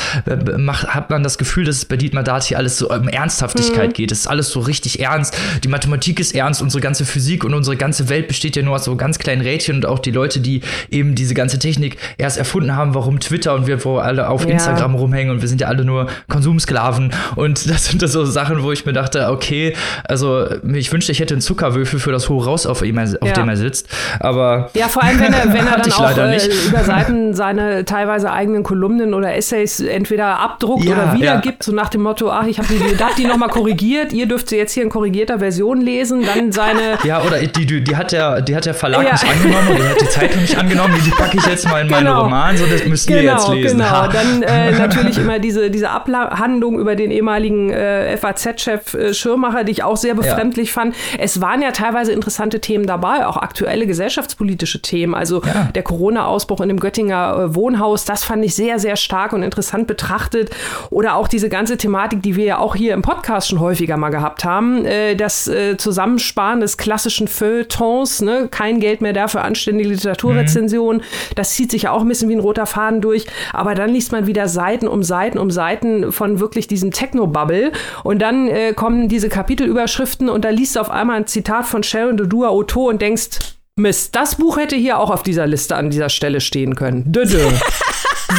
macht, hat man das Gefühl, dass es bei Dietmar Dath hier alles so um Ernsthaftigkeit mhm. geht. Es ist alles so richtig ernst. Die Mathematik ist ernst, unsere ganze Physik und unsere ganze Welt besteht ja nur aus so ganz kleinen Rädchen und auch die Leute, die eben diese ganze Technik erst erfunden haben, warum Twitter und wir wo alle auf ja. Instagram rumhängen und wir sind ja alle nur Konsumsklaven und das sind das so Sachen, wo ich mir Ich dachte, okay, also ich wünschte, ich hätte einen Zuckerwürfel für das hohe Raus, auf, ihm, auf ja. dem er sitzt, aber ja, vor allem, wenn er, wenn er dann auch äh, über Seiten seine teilweise eigenen Kolumnen oder Essays entweder abdruckt ja, oder wiedergibt, ja. so nach dem Motto, ach, ich habe die, die nochmal korrigiert, ihr dürft sie jetzt hier in korrigierter Version lesen, dann seine... Ja, oder die, die, die, hat, der, die hat der Verlag ja. nicht angenommen oder die hat die Zeitung nicht angenommen, die, die packe ich jetzt mal in genau. meinen Roman, so das müsst genau, ihr jetzt lesen. Genau, dann äh, natürlich immer diese, diese Abhandlung über den ehemaligen äh, F A Z-Chef Schirmacher, die ich auch sehr befremdlich ja. fand. Es waren ja teilweise interessante Themen dabei, auch aktuelle gesellschaftspolitische Themen. Also ja. der Corona-Ausbruch in dem Göttinger Wohnhaus, das fand ich sehr, sehr stark und interessant betrachtet. Oder auch diese ganze Thematik, die wir ja auch hier im Podcast schon häufiger mal gehabt haben, das Zusammensparen des klassischen Feuilletons, ne? Kein Geld mehr dafür, anständige Literaturrezension. Mhm. Das zieht sich ja auch ein bisschen wie ein roter Faden durch. Aber dann liest man wieder Seiten um Seiten um Seiten von wirklich diesem Techno-Bubble. Und dann äh, kommen diese Kapitelüberschriften und da liest du auf einmal ein Zitat von Sharon Dodua Otoo und denkst, Mist, das Buch hätte hier auch auf dieser Liste an dieser Stelle stehen können. Dö, dö.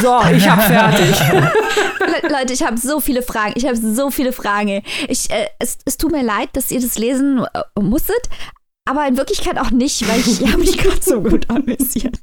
So, ich hab fertig. Le- Leute, ich habe so viele Fragen. Ich habe so viele Fragen. Ich, äh, es, es tut mir leid, dass ihr das lesen äh, musstet, aber in Wirklichkeit auch nicht, weil ich habe mich gerade so gut amüsiert.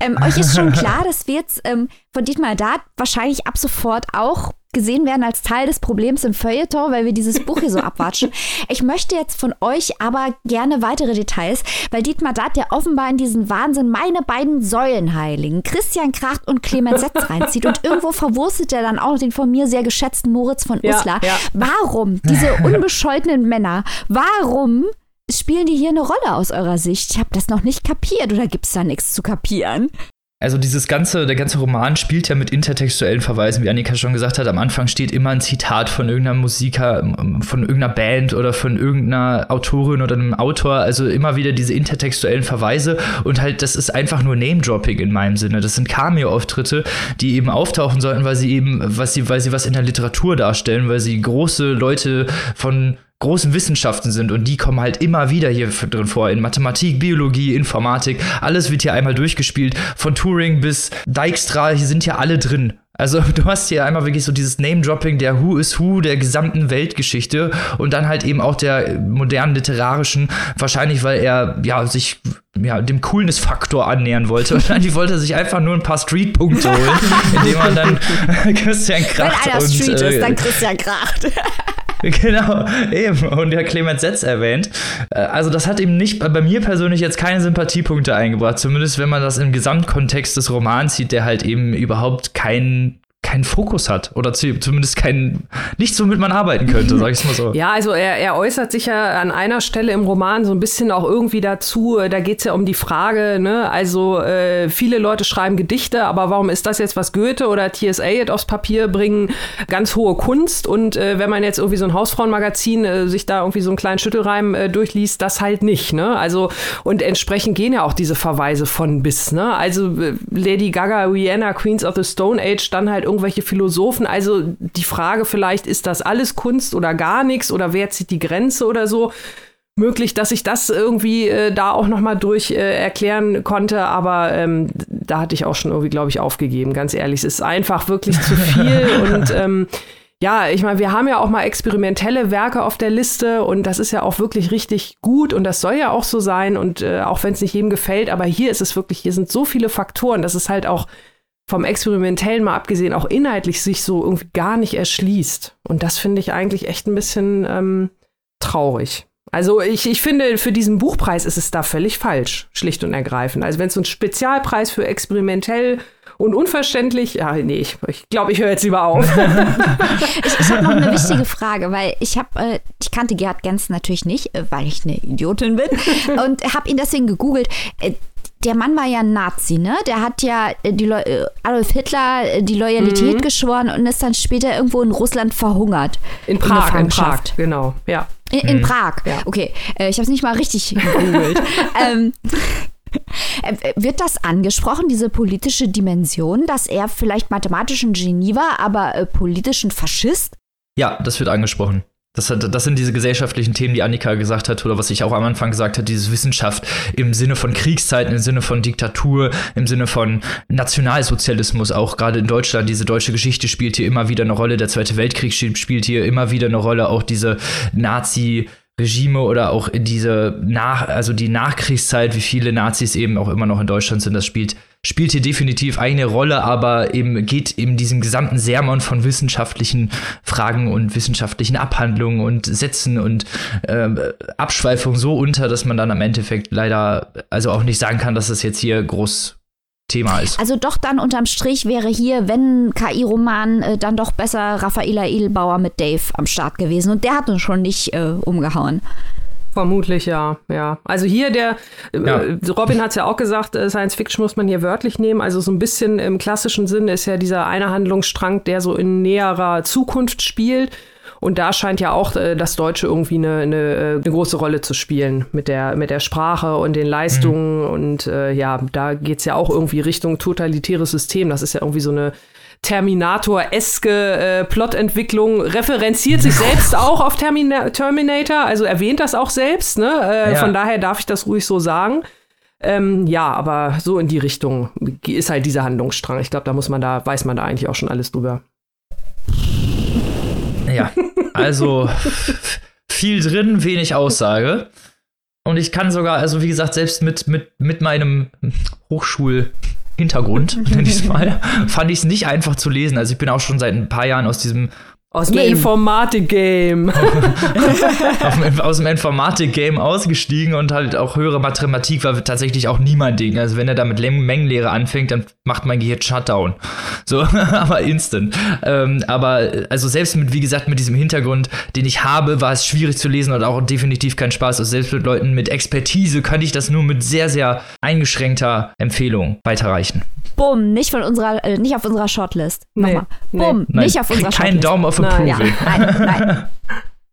Ähm, euch ist schon klar, dass wir jetzt ähm, von Dietmar Dath wahrscheinlich ab sofort auch gesehen werden als Teil des Problems im Feuilleton, weil wir dieses Buch hier so abwatschen. Ich möchte jetzt von euch aber gerne weitere Details, weil Dietmar Dath ja offenbar in diesen Wahnsinn meine beiden Säulenheiligen, Christian Kracht und Clemens Setz reinzieht und irgendwo verwurstet er dann auch den von mir sehr geschätzten Moritz von Uslar. Ja, ja. Warum diese unbescholtenen Männer, warum spielen die hier eine Rolle aus eurer Sicht? Ich habe das noch nicht kapiert oder gibt es da nichts zu kapieren? Also dieses ganze, der ganze Roman spielt ja mit intertextuellen Verweisen, wie Annika schon gesagt hat. Am Anfang steht immer ein Zitat von irgendeinem Musiker, von irgendeiner Band oder von irgendeiner Autorin oder einem Autor. Also immer wieder diese intertextuellen Verweise. Und halt, das ist einfach nur Name-Dropping in meinem Sinne. Das sind Cameo-Auftritte, die eben auftauchen sollten, weil sie eben, was sie, weil sie was in der Literatur darstellen, weil sie große Leute von großen Wissenschaften sind, und die kommen halt immer wieder hier drin vor, in Mathematik, Biologie, Informatik, alles wird hier einmal durchgespielt, von Turing bis Dijkstra, hier sind ja alle drin. Also du hast hier einmal wirklich so dieses Name-Dropping der Who is Who der gesamten Weltgeschichte und dann halt eben auch der modernen literarischen, wahrscheinlich weil er ja sich ja dem Coolness-Faktor annähern wollte. Wahrscheinlich wollte er sich einfach nur ein paar Street-Punkte holen, indem man dann Christian Kracht Wenn einer und, Street äh, ist, dann Christian Kracht. Genau, eben. Und der Clemens Setz erwähnt. Also das hat eben nicht bei mir persönlich jetzt keine Sympathiepunkte eingebracht. Zumindest wenn man das im Gesamtkontext des Romans sieht, der halt eben überhaupt keinen keinen Fokus hat. Oder zumindest keinen, nichts, womit man arbeiten könnte, sag ich mal so. Ja, also er, er äußert sich ja an einer Stelle im Roman so ein bisschen auch irgendwie dazu. Da geht's ja um die Frage, ne, also äh, viele Leute schreiben Gedichte, aber warum ist das jetzt, was Goethe oder T S. Eliot aufs Papier bringen, ganz hohe Kunst? Und äh, wenn man jetzt irgendwie so ein Hausfrauenmagazin äh, sich da irgendwie so einen kleinen Schüttelreim äh, durchliest, das halt nicht, ne? Also, und entsprechend gehen ja auch diese Verweise von bis, ne? Also äh, Lady Gaga, Rihanna, Queens of the Stone Age, dann halt irgendwelche Philosophen, also die Frage vielleicht, ist das alles Kunst oder gar nichts oder wer zieht die Grenze oder so, möglich, dass ich das irgendwie äh, da auch nochmal durch äh, erklären konnte, aber ähm, da hatte ich auch schon irgendwie, glaube ich, aufgegeben, ganz ehrlich, es ist einfach wirklich zu viel und ähm, ja, ich meine, wir haben ja auch mal experimentelle Werke auf der Liste und das ist ja auch wirklich richtig gut und das soll ja auch so sein und äh, auch wenn es nicht jedem gefällt, aber hier ist es wirklich, hier sind so viele Faktoren, dass es halt auch vom Experimentellen mal abgesehen, auch inhaltlich sich so irgendwie gar nicht erschließt. Und das finde ich eigentlich echt ein bisschen ähm, traurig. Also ich, ich finde, für diesen Buchpreis ist es da völlig falsch, schlicht und ergreifend. Also wenn es so ein Spezialpreis für experimentell und unverständlich, ja, nee, ich glaube, ich, glaub, ich höre jetzt lieber auf. ich ich habe noch eine wichtige Frage, weil ich habe, äh, ich kannte Gerhard Gentzen natürlich nicht, äh, weil ich eine Idiotin bin und habe ihn deswegen gegoogelt. Äh, Der Mann war ja ein Nazi, ne? Der hat ja die Lo- Adolf Hitler die Loyalität mhm. geschworen und ist dann später irgendwo in Russland verhungert. In Prag, in, in Prag, genau, ja. In, in mhm. Prag, ja. Okay. Ich habe es nicht mal richtig gegoogelt. ähm, wird das angesprochen, diese politische Dimension, dass er vielleicht mathematisch ein Genie war, aber äh, politisch ein Faschist? Ja, das wird angesprochen. Das, hat, das sind diese gesellschaftlichen Themen, die Annika gesagt hat, oder was ich auch am Anfang gesagt habe, diese Wissenschaft im Sinne von Kriegszeiten, im Sinne von Diktatur, im Sinne von Nationalsozialismus, auch gerade in Deutschland. Diese deutsche Geschichte spielt hier immer wieder eine Rolle, der Zweite Weltkrieg spielt hier immer wieder eine Rolle, auch diese Nazi- Regime oder auch diese nach, also die Nachkriegszeit, wie viele Nazis eben auch immer noch in Deutschland sind, das spielt, spielt hier definitiv eine Rolle, aber eben geht eben diesem gesamten Sermon von wissenschaftlichen Fragen und wissenschaftlichen Abhandlungen und Sätzen und äh, Abschweifungen so unter, dass man dann am Endeffekt leider also auch nicht sagen kann, dass das jetzt hier groß Thema ist. Also doch dann unterm Strich wäre hier, wenn K I-Roman, äh, dann doch besser Raffaella Edelbauer mit Dave am Start gewesen. Und der hat uns schon nicht äh, umgehauen. Vermutlich, ja. ja. Also hier der, ja. äh, Robin hat es ja auch gesagt, äh, Science Fiction muss man hier wörtlich nehmen. Also so ein bisschen im klassischen Sinn ist ja dieser eine Handlungsstrang, der so in näherer Zukunft spielt. Und da scheint ja auch äh, das Deutsche irgendwie eine, eine, eine große Rolle zu spielen mit der, mit der Sprache und den Leistungen. Mhm. Und äh, ja, da geht's ja auch irgendwie Richtung totalitäres System. Das ist ja irgendwie so eine Terminator-eske äh, Plotentwicklung, referenziert sich selbst auch auf Termina- Terminator, also erwähnt das auch selbst. Ne? Äh, ja. Von daher darf ich das ruhig so sagen. Ähm, ja, aber so in die Richtung ist halt dieser Handlungsstrang. Ich glaube, da muss man da, weiß man da eigentlich auch schon alles drüber. Ja, also viel drin, wenig Aussage. Und ich kann sogar, also wie gesagt, selbst mit, mit, mit meinem Hochschulhintergrund, nenne ich es mal, fand ich es nicht einfach zu lesen. Also ich bin auch schon seit ein paar Jahren aus diesem Aus dem Informatik-Game. Aus dem Informatik-Game ausgestiegen und halt auch höhere Mathematik war tatsächlich auch nie mein Ding. Also wenn er da mit Mengenlehre anfängt, dann macht mein Gehirn Shutdown. So, aber instant. Ähm, aber also selbst mit, wie gesagt, mit diesem Hintergrund, den ich habe, war es schwierig zu lesen und auch definitiv kein Spaß. Also selbst mit Leuten mit Expertise kann ich das nur mit sehr, sehr eingeschränkter Empfehlung weiterreichen. Bumm, nicht von unserer, äh, nicht auf unserer Shortlist. Nochmal. Nee, Bumm, nee. nicht auf unserer Shortlist. Kein Daumen auf Approval. Ja, nein, nein.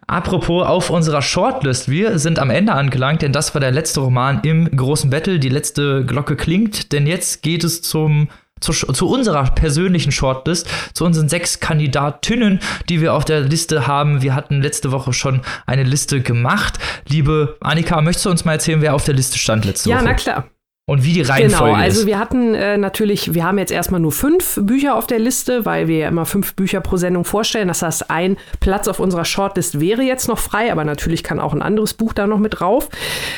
Apropos auf unserer Shortlist, wir sind am Ende angelangt, denn das war der letzte Roman im großen Battle. Die letzte Glocke klingt, denn jetzt geht es zum zu, zu unserer persönlichen Shortlist, zu unseren sechs Kandidatinnen, die wir auf der Liste haben. Wir hatten letzte Woche schon eine Liste gemacht. Liebe Annika, möchtest du uns mal erzählen, wer auf der Liste stand letzte Woche? Ja, na klar. Und wie die Reihenfolge ist. Genau, also wir hatten äh, natürlich, wir haben jetzt erstmal nur fünf Bücher auf der Liste, weil wir ja immer fünf Bücher pro Sendung vorstellen. Das heißt, ein Platz auf unserer Shortlist wäre jetzt noch frei, aber natürlich kann auch ein anderes Buch da noch mit drauf.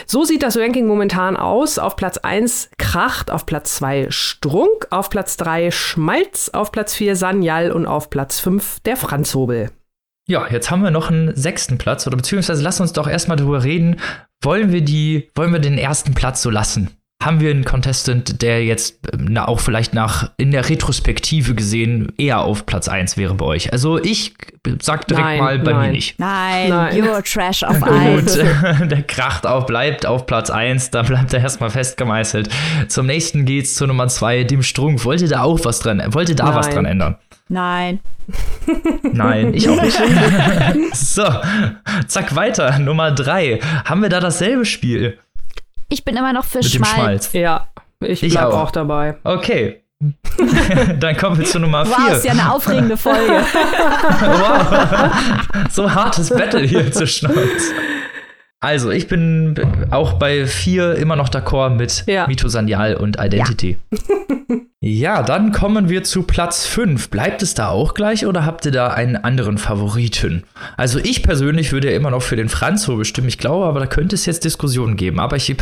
So sieht das Ranking momentan aus. Auf Platz eins Kracht, auf Platz zwei Strunk, auf Platz drei Schmalz, auf Platz vier Sanyal und auf Platz fünf der Franzobel. Ja, jetzt haben wir noch einen sechsten Platz, oder beziehungsweise lass uns doch erstmal drüber reden, wollen wir die, wollen wir den ersten Platz so lassen? Haben wir einen Contestant, der jetzt na, auch vielleicht nach in der Retrospektive gesehen eher auf Platz eins wäre bei euch? Also ich sag direkt nein, mal bei nein. mir nicht. Nein, nein. You're trash auf eins. Gut, der Kracht auch bleibt auf Platz eins, da bleibt er erstmal festgemeißelt. Zum nächsten geht's zur Nummer zwei, dem Strunk. Wollte da auch was dran, wollte da nein. was dran ändern? Nein. Nein, ich auch nicht. So, zack, weiter. Nummer drei. Haben wir da dasselbe Spiel? Ich bin immer noch für Mit Schmalz. Dem Schmalz. Ja, ich bleib ich auch. auch dabei. Okay. Dann kommen wir zu Nummer vier. Wow, ist ja eine aufregende Folge. Wow. So hartes Battle hier zu Schmalz. Also, ich bin auch bei vier immer noch d'accord mit ja. Mithu Sanyal und Identity. Ja. Ja, dann kommen wir zu Platz fünf. Bleibt es da auch gleich oder habt ihr da einen anderen Favoriten? Also ich persönlich würde ja immer noch für den Franzobel stimmen, ich glaube, aber da könnte es jetzt Diskussionen geben. Aber ich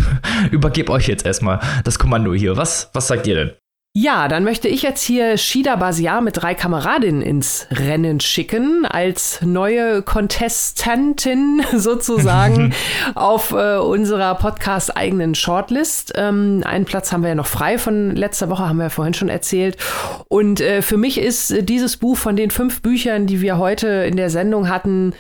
übergebe euch jetzt erstmal das Kommando hier. Was, was sagt ihr denn? Ja, dann möchte ich jetzt hier Shida Bazyar mit drei Kameradinnen ins Rennen schicken, als neue Contestantin sozusagen auf äh, unserer podcast-eigenen Shortlist. Ähm, einen Platz haben wir ja noch frei von letzter Woche, haben wir ja vorhin schon erzählt. Und äh, für mich ist äh, dieses Buch von den fünf Büchern, die wir heute in der Sendung hatten,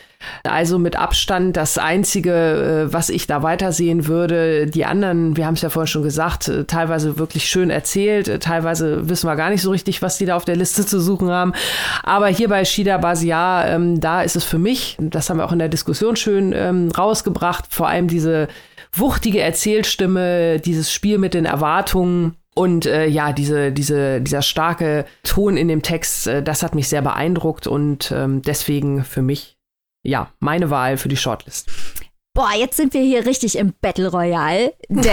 also mit Abstand das Einzige, was ich da weitersehen würde. Die anderen, wir haben es ja vorhin schon gesagt, teilweise wirklich schön erzählt, teilweise wissen wir gar nicht so richtig, was die da auf der Liste zu suchen haben. Aber hier bei Shida Bazyar, ähm, da ist es für mich, das haben wir auch in der Diskussion schön ähm, rausgebracht, vor allem diese wuchtige Erzählstimme, dieses Spiel mit den Erwartungen. Und äh, ja, diese, diese, dieser starke Ton in dem Text, äh, das hat mich sehr beeindruckt und ähm, deswegen für mich ja, meine Wahl für die Shortlist. Boah, jetzt sind wir hier richtig im Battle Royale, denn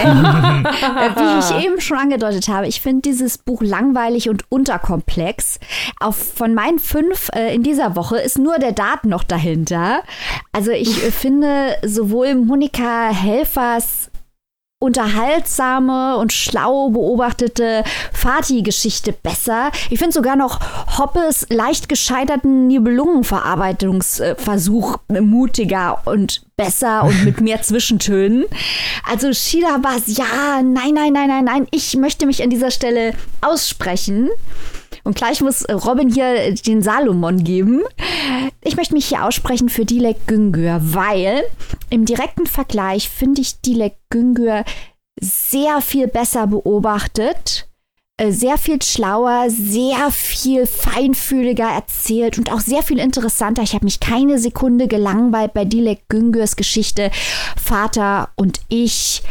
wie ich eben schon angedeutet habe, ich finde dieses Buch langweilig und unterkomplex. Auf, von meinen fünf äh, in dieser Woche ist nur der Dath noch dahinter. Also ich äh, finde sowohl Monika Helfers unterhaltsame und schlau beobachtete Fatih-Geschichte besser. Ich finde sogar noch Hoppes leicht gescheiterten Nibelungenverarbeitungsversuch mutiger und besser und mit mehr Zwischentönen. Also Shida Bazyar, nein, nein, nein, nein, nein, ich möchte mich an dieser Stelle aussprechen. Und gleich muss Robin hier den Salomon geben. Ich möchte mich hier aussprechen für Dilek Güngör, weil im direkten Vergleich finde ich Dilek Güngör sehr viel besser beobachtet, sehr viel schlauer, sehr viel feinfühliger erzählt und auch sehr viel interessanter. Ich habe mich keine Sekunde gelangweilt bei Dilek Güngörs Geschichte Vater und ich.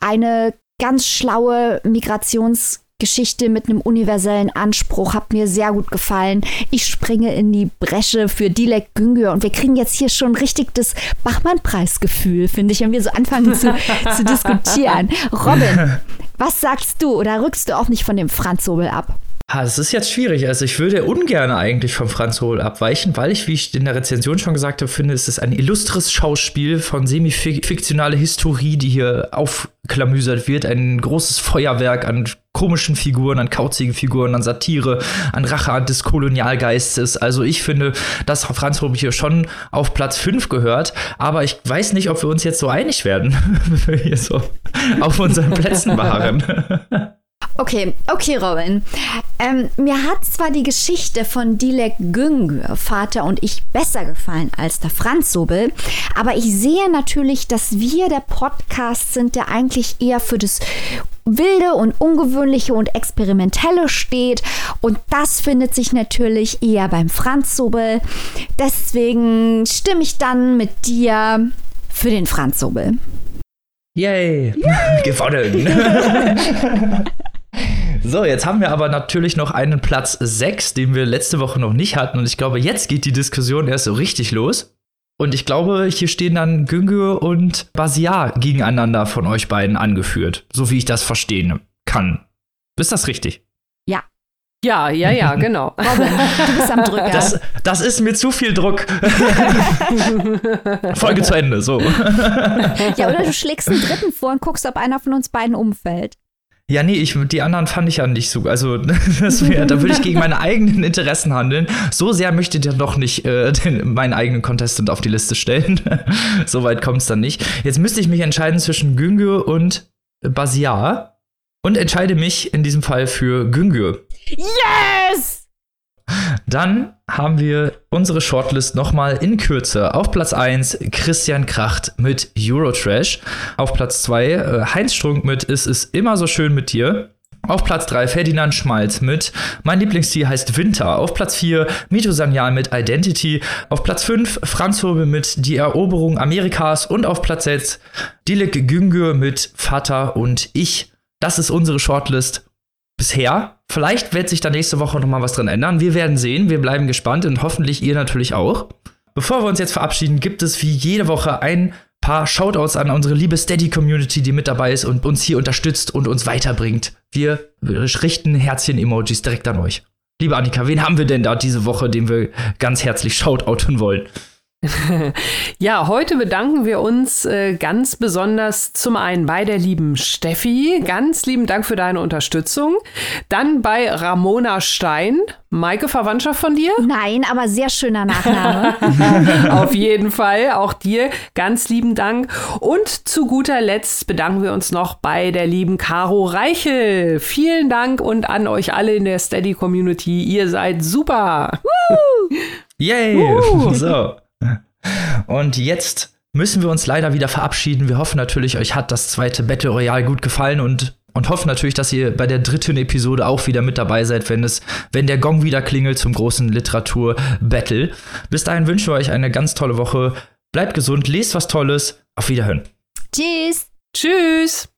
Eine ganz schlaue Migrations- Geschichte mit einem universellen Anspruch hat mir sehr gut gefallen. Ich springe in die Bresche für Dilek Güngör und wir kriegen jetzt hier schon richtig das Bachmann-Preis-Gefühl, finde ich, wenn wir so anfangen zu, zu diskutieren. Robin, was sagst du oder rückst du auch nicht von dem Franzobel ab? Ah, das ist jetzt schwierig. Also ich würde ungern eigentlich von Franzobel abweichen, weil ich, wie ich in der Rezension schon gesagt habe, finde, es ist ein illustres Schauspiel von semi-fiktionaler Historie, die hier aufklamüsert wird. Ein großes Feuerwerk an komischen Figuren, an kauzigen Figuren, an Satire, an Rache, an des Kolonialgeistes. Also ich finde, dass Franzobel hier schon auf Platz fünf gehört. Aber ich weiß nicht, ob wir uns jetzt so einig werden, wenn wir hier so auf unseren Plätzen waren. Okay, okay, Robin. Ähm, mir hat zwar die Geschichte von Dilek Güngör, Vater und ich, besser gefallen als der Franzobel, aber ich sehe natürlich, dass wir der Podcast sind, der eigentlich eher für das Wilde und Ungewöhnliche und Experimentelle steht, und das findet sich natürlich eher beim Franzobel. Deswegen stimme ich dann mit dir für den Franzobel. Yay! Yay. Gewonnen! So, jetzt haben wir aber natürlich noch einen Platz sechs, den wir letzte Woche noch nicht hatten. Und ich glaube, jetzt geht die Diskussion erst so richtig los. Und ich glaube, hier stehen dann Güngör und Bazyar gegeneinander von euch beiden angeführt. So wie ich das verstehen kann. Ist das richtig? Ja. Ja, ja, ja, genau. Robin, du bist am Drücker. Das, das ist mir zu viel Druck. Folge zu Ende, so. Ja, oder du schlägst einen dritten vor und guckst, ob einer von uns beiden umfällt. Ja, nee, ich, die anderen fand ich ja nicht so. Also, das wär, da würde ich gegen meine eigenen Interessen handeln. So sehr möchte ich ja doch nicht äh, den, meinen eigenen Contestant auf die Liste stellen. Soweit kommt es dann nicht. Jetzt müsste ich mich entscheiden zwischen Güngör und Bazyar und entscheide mich in diesem Fall für Güngör. Yes! Dann haben wir unsere Shortlist nochmal in Kürze. Auf Platz eins Christian Kracht mit Eurotrash. Auf Platz zwei Heinz Strunk mit Es ist immer so schön mit dir. Auf Platz drei Ferdinand Schmalz mit Mein Lieblingstier heißt Winter. Auf Platz vier Mithu Sanyal mit Identity. Auf Platz fünf Franzobel mit Die Eroberung Amerikas. Und auf Platz sechs Dilek Güngör mit Vater und ich. Das ist unsere Shortlist bisher. Vielleicht wird sich da nächste Woche nochmal was dran ändern. Wir werden sehen, wir bleiben gespannt und hoffentlich ihr natürlich auch. Bevor wir uns jetzt verabschieden, gibt es wie jede Woche ein paar Shoutouts an unsere liebe Steady-Community, die mit dabei ist und uns hier unterstützt und uns weiterbringt. Wir richten Herzchen-Emojis direkt an euch. Liebe Annika, wen haben wir denn da diese Woche, den wir ganz herzlich shoutouten wollen? Ja, heute bedanken wir uns äh, ganz besonders zum einen bei der lieben Steffi. Ganz lieben Dank für deine Unterstützung. Dann bei Ramona Stein. Maike, Verwandtschaft von dir? Nein, aber sehr schöner Nachname. Auf jeden Fall, auch dir ganz lieben Dank. Und zu guter Letzt bedanken wir uns noch bei der lieben Caro Reichel. Vielen Dank und an euch alle in der Steady-Community. Ihr seid super. Woo! Yay! Woo! So. Und jetzt müssen wir uns leider wieder verabschieden. Wir hoffen natürlich, euch hat das zweite Battle Royale gut gefallen und, und hoffen natürlich, dass ihr bei der dritten Episode auch wieder mit dabei seid, wenn es, wenn der Gong wieder klingelt zum großen Literatur-Battle. Bis dahin wünschen wir euch eine ganz tolle Woche. Bleibt gesund, lest was Tolles. Auf Wiederhören. Tschüss. Tschüss.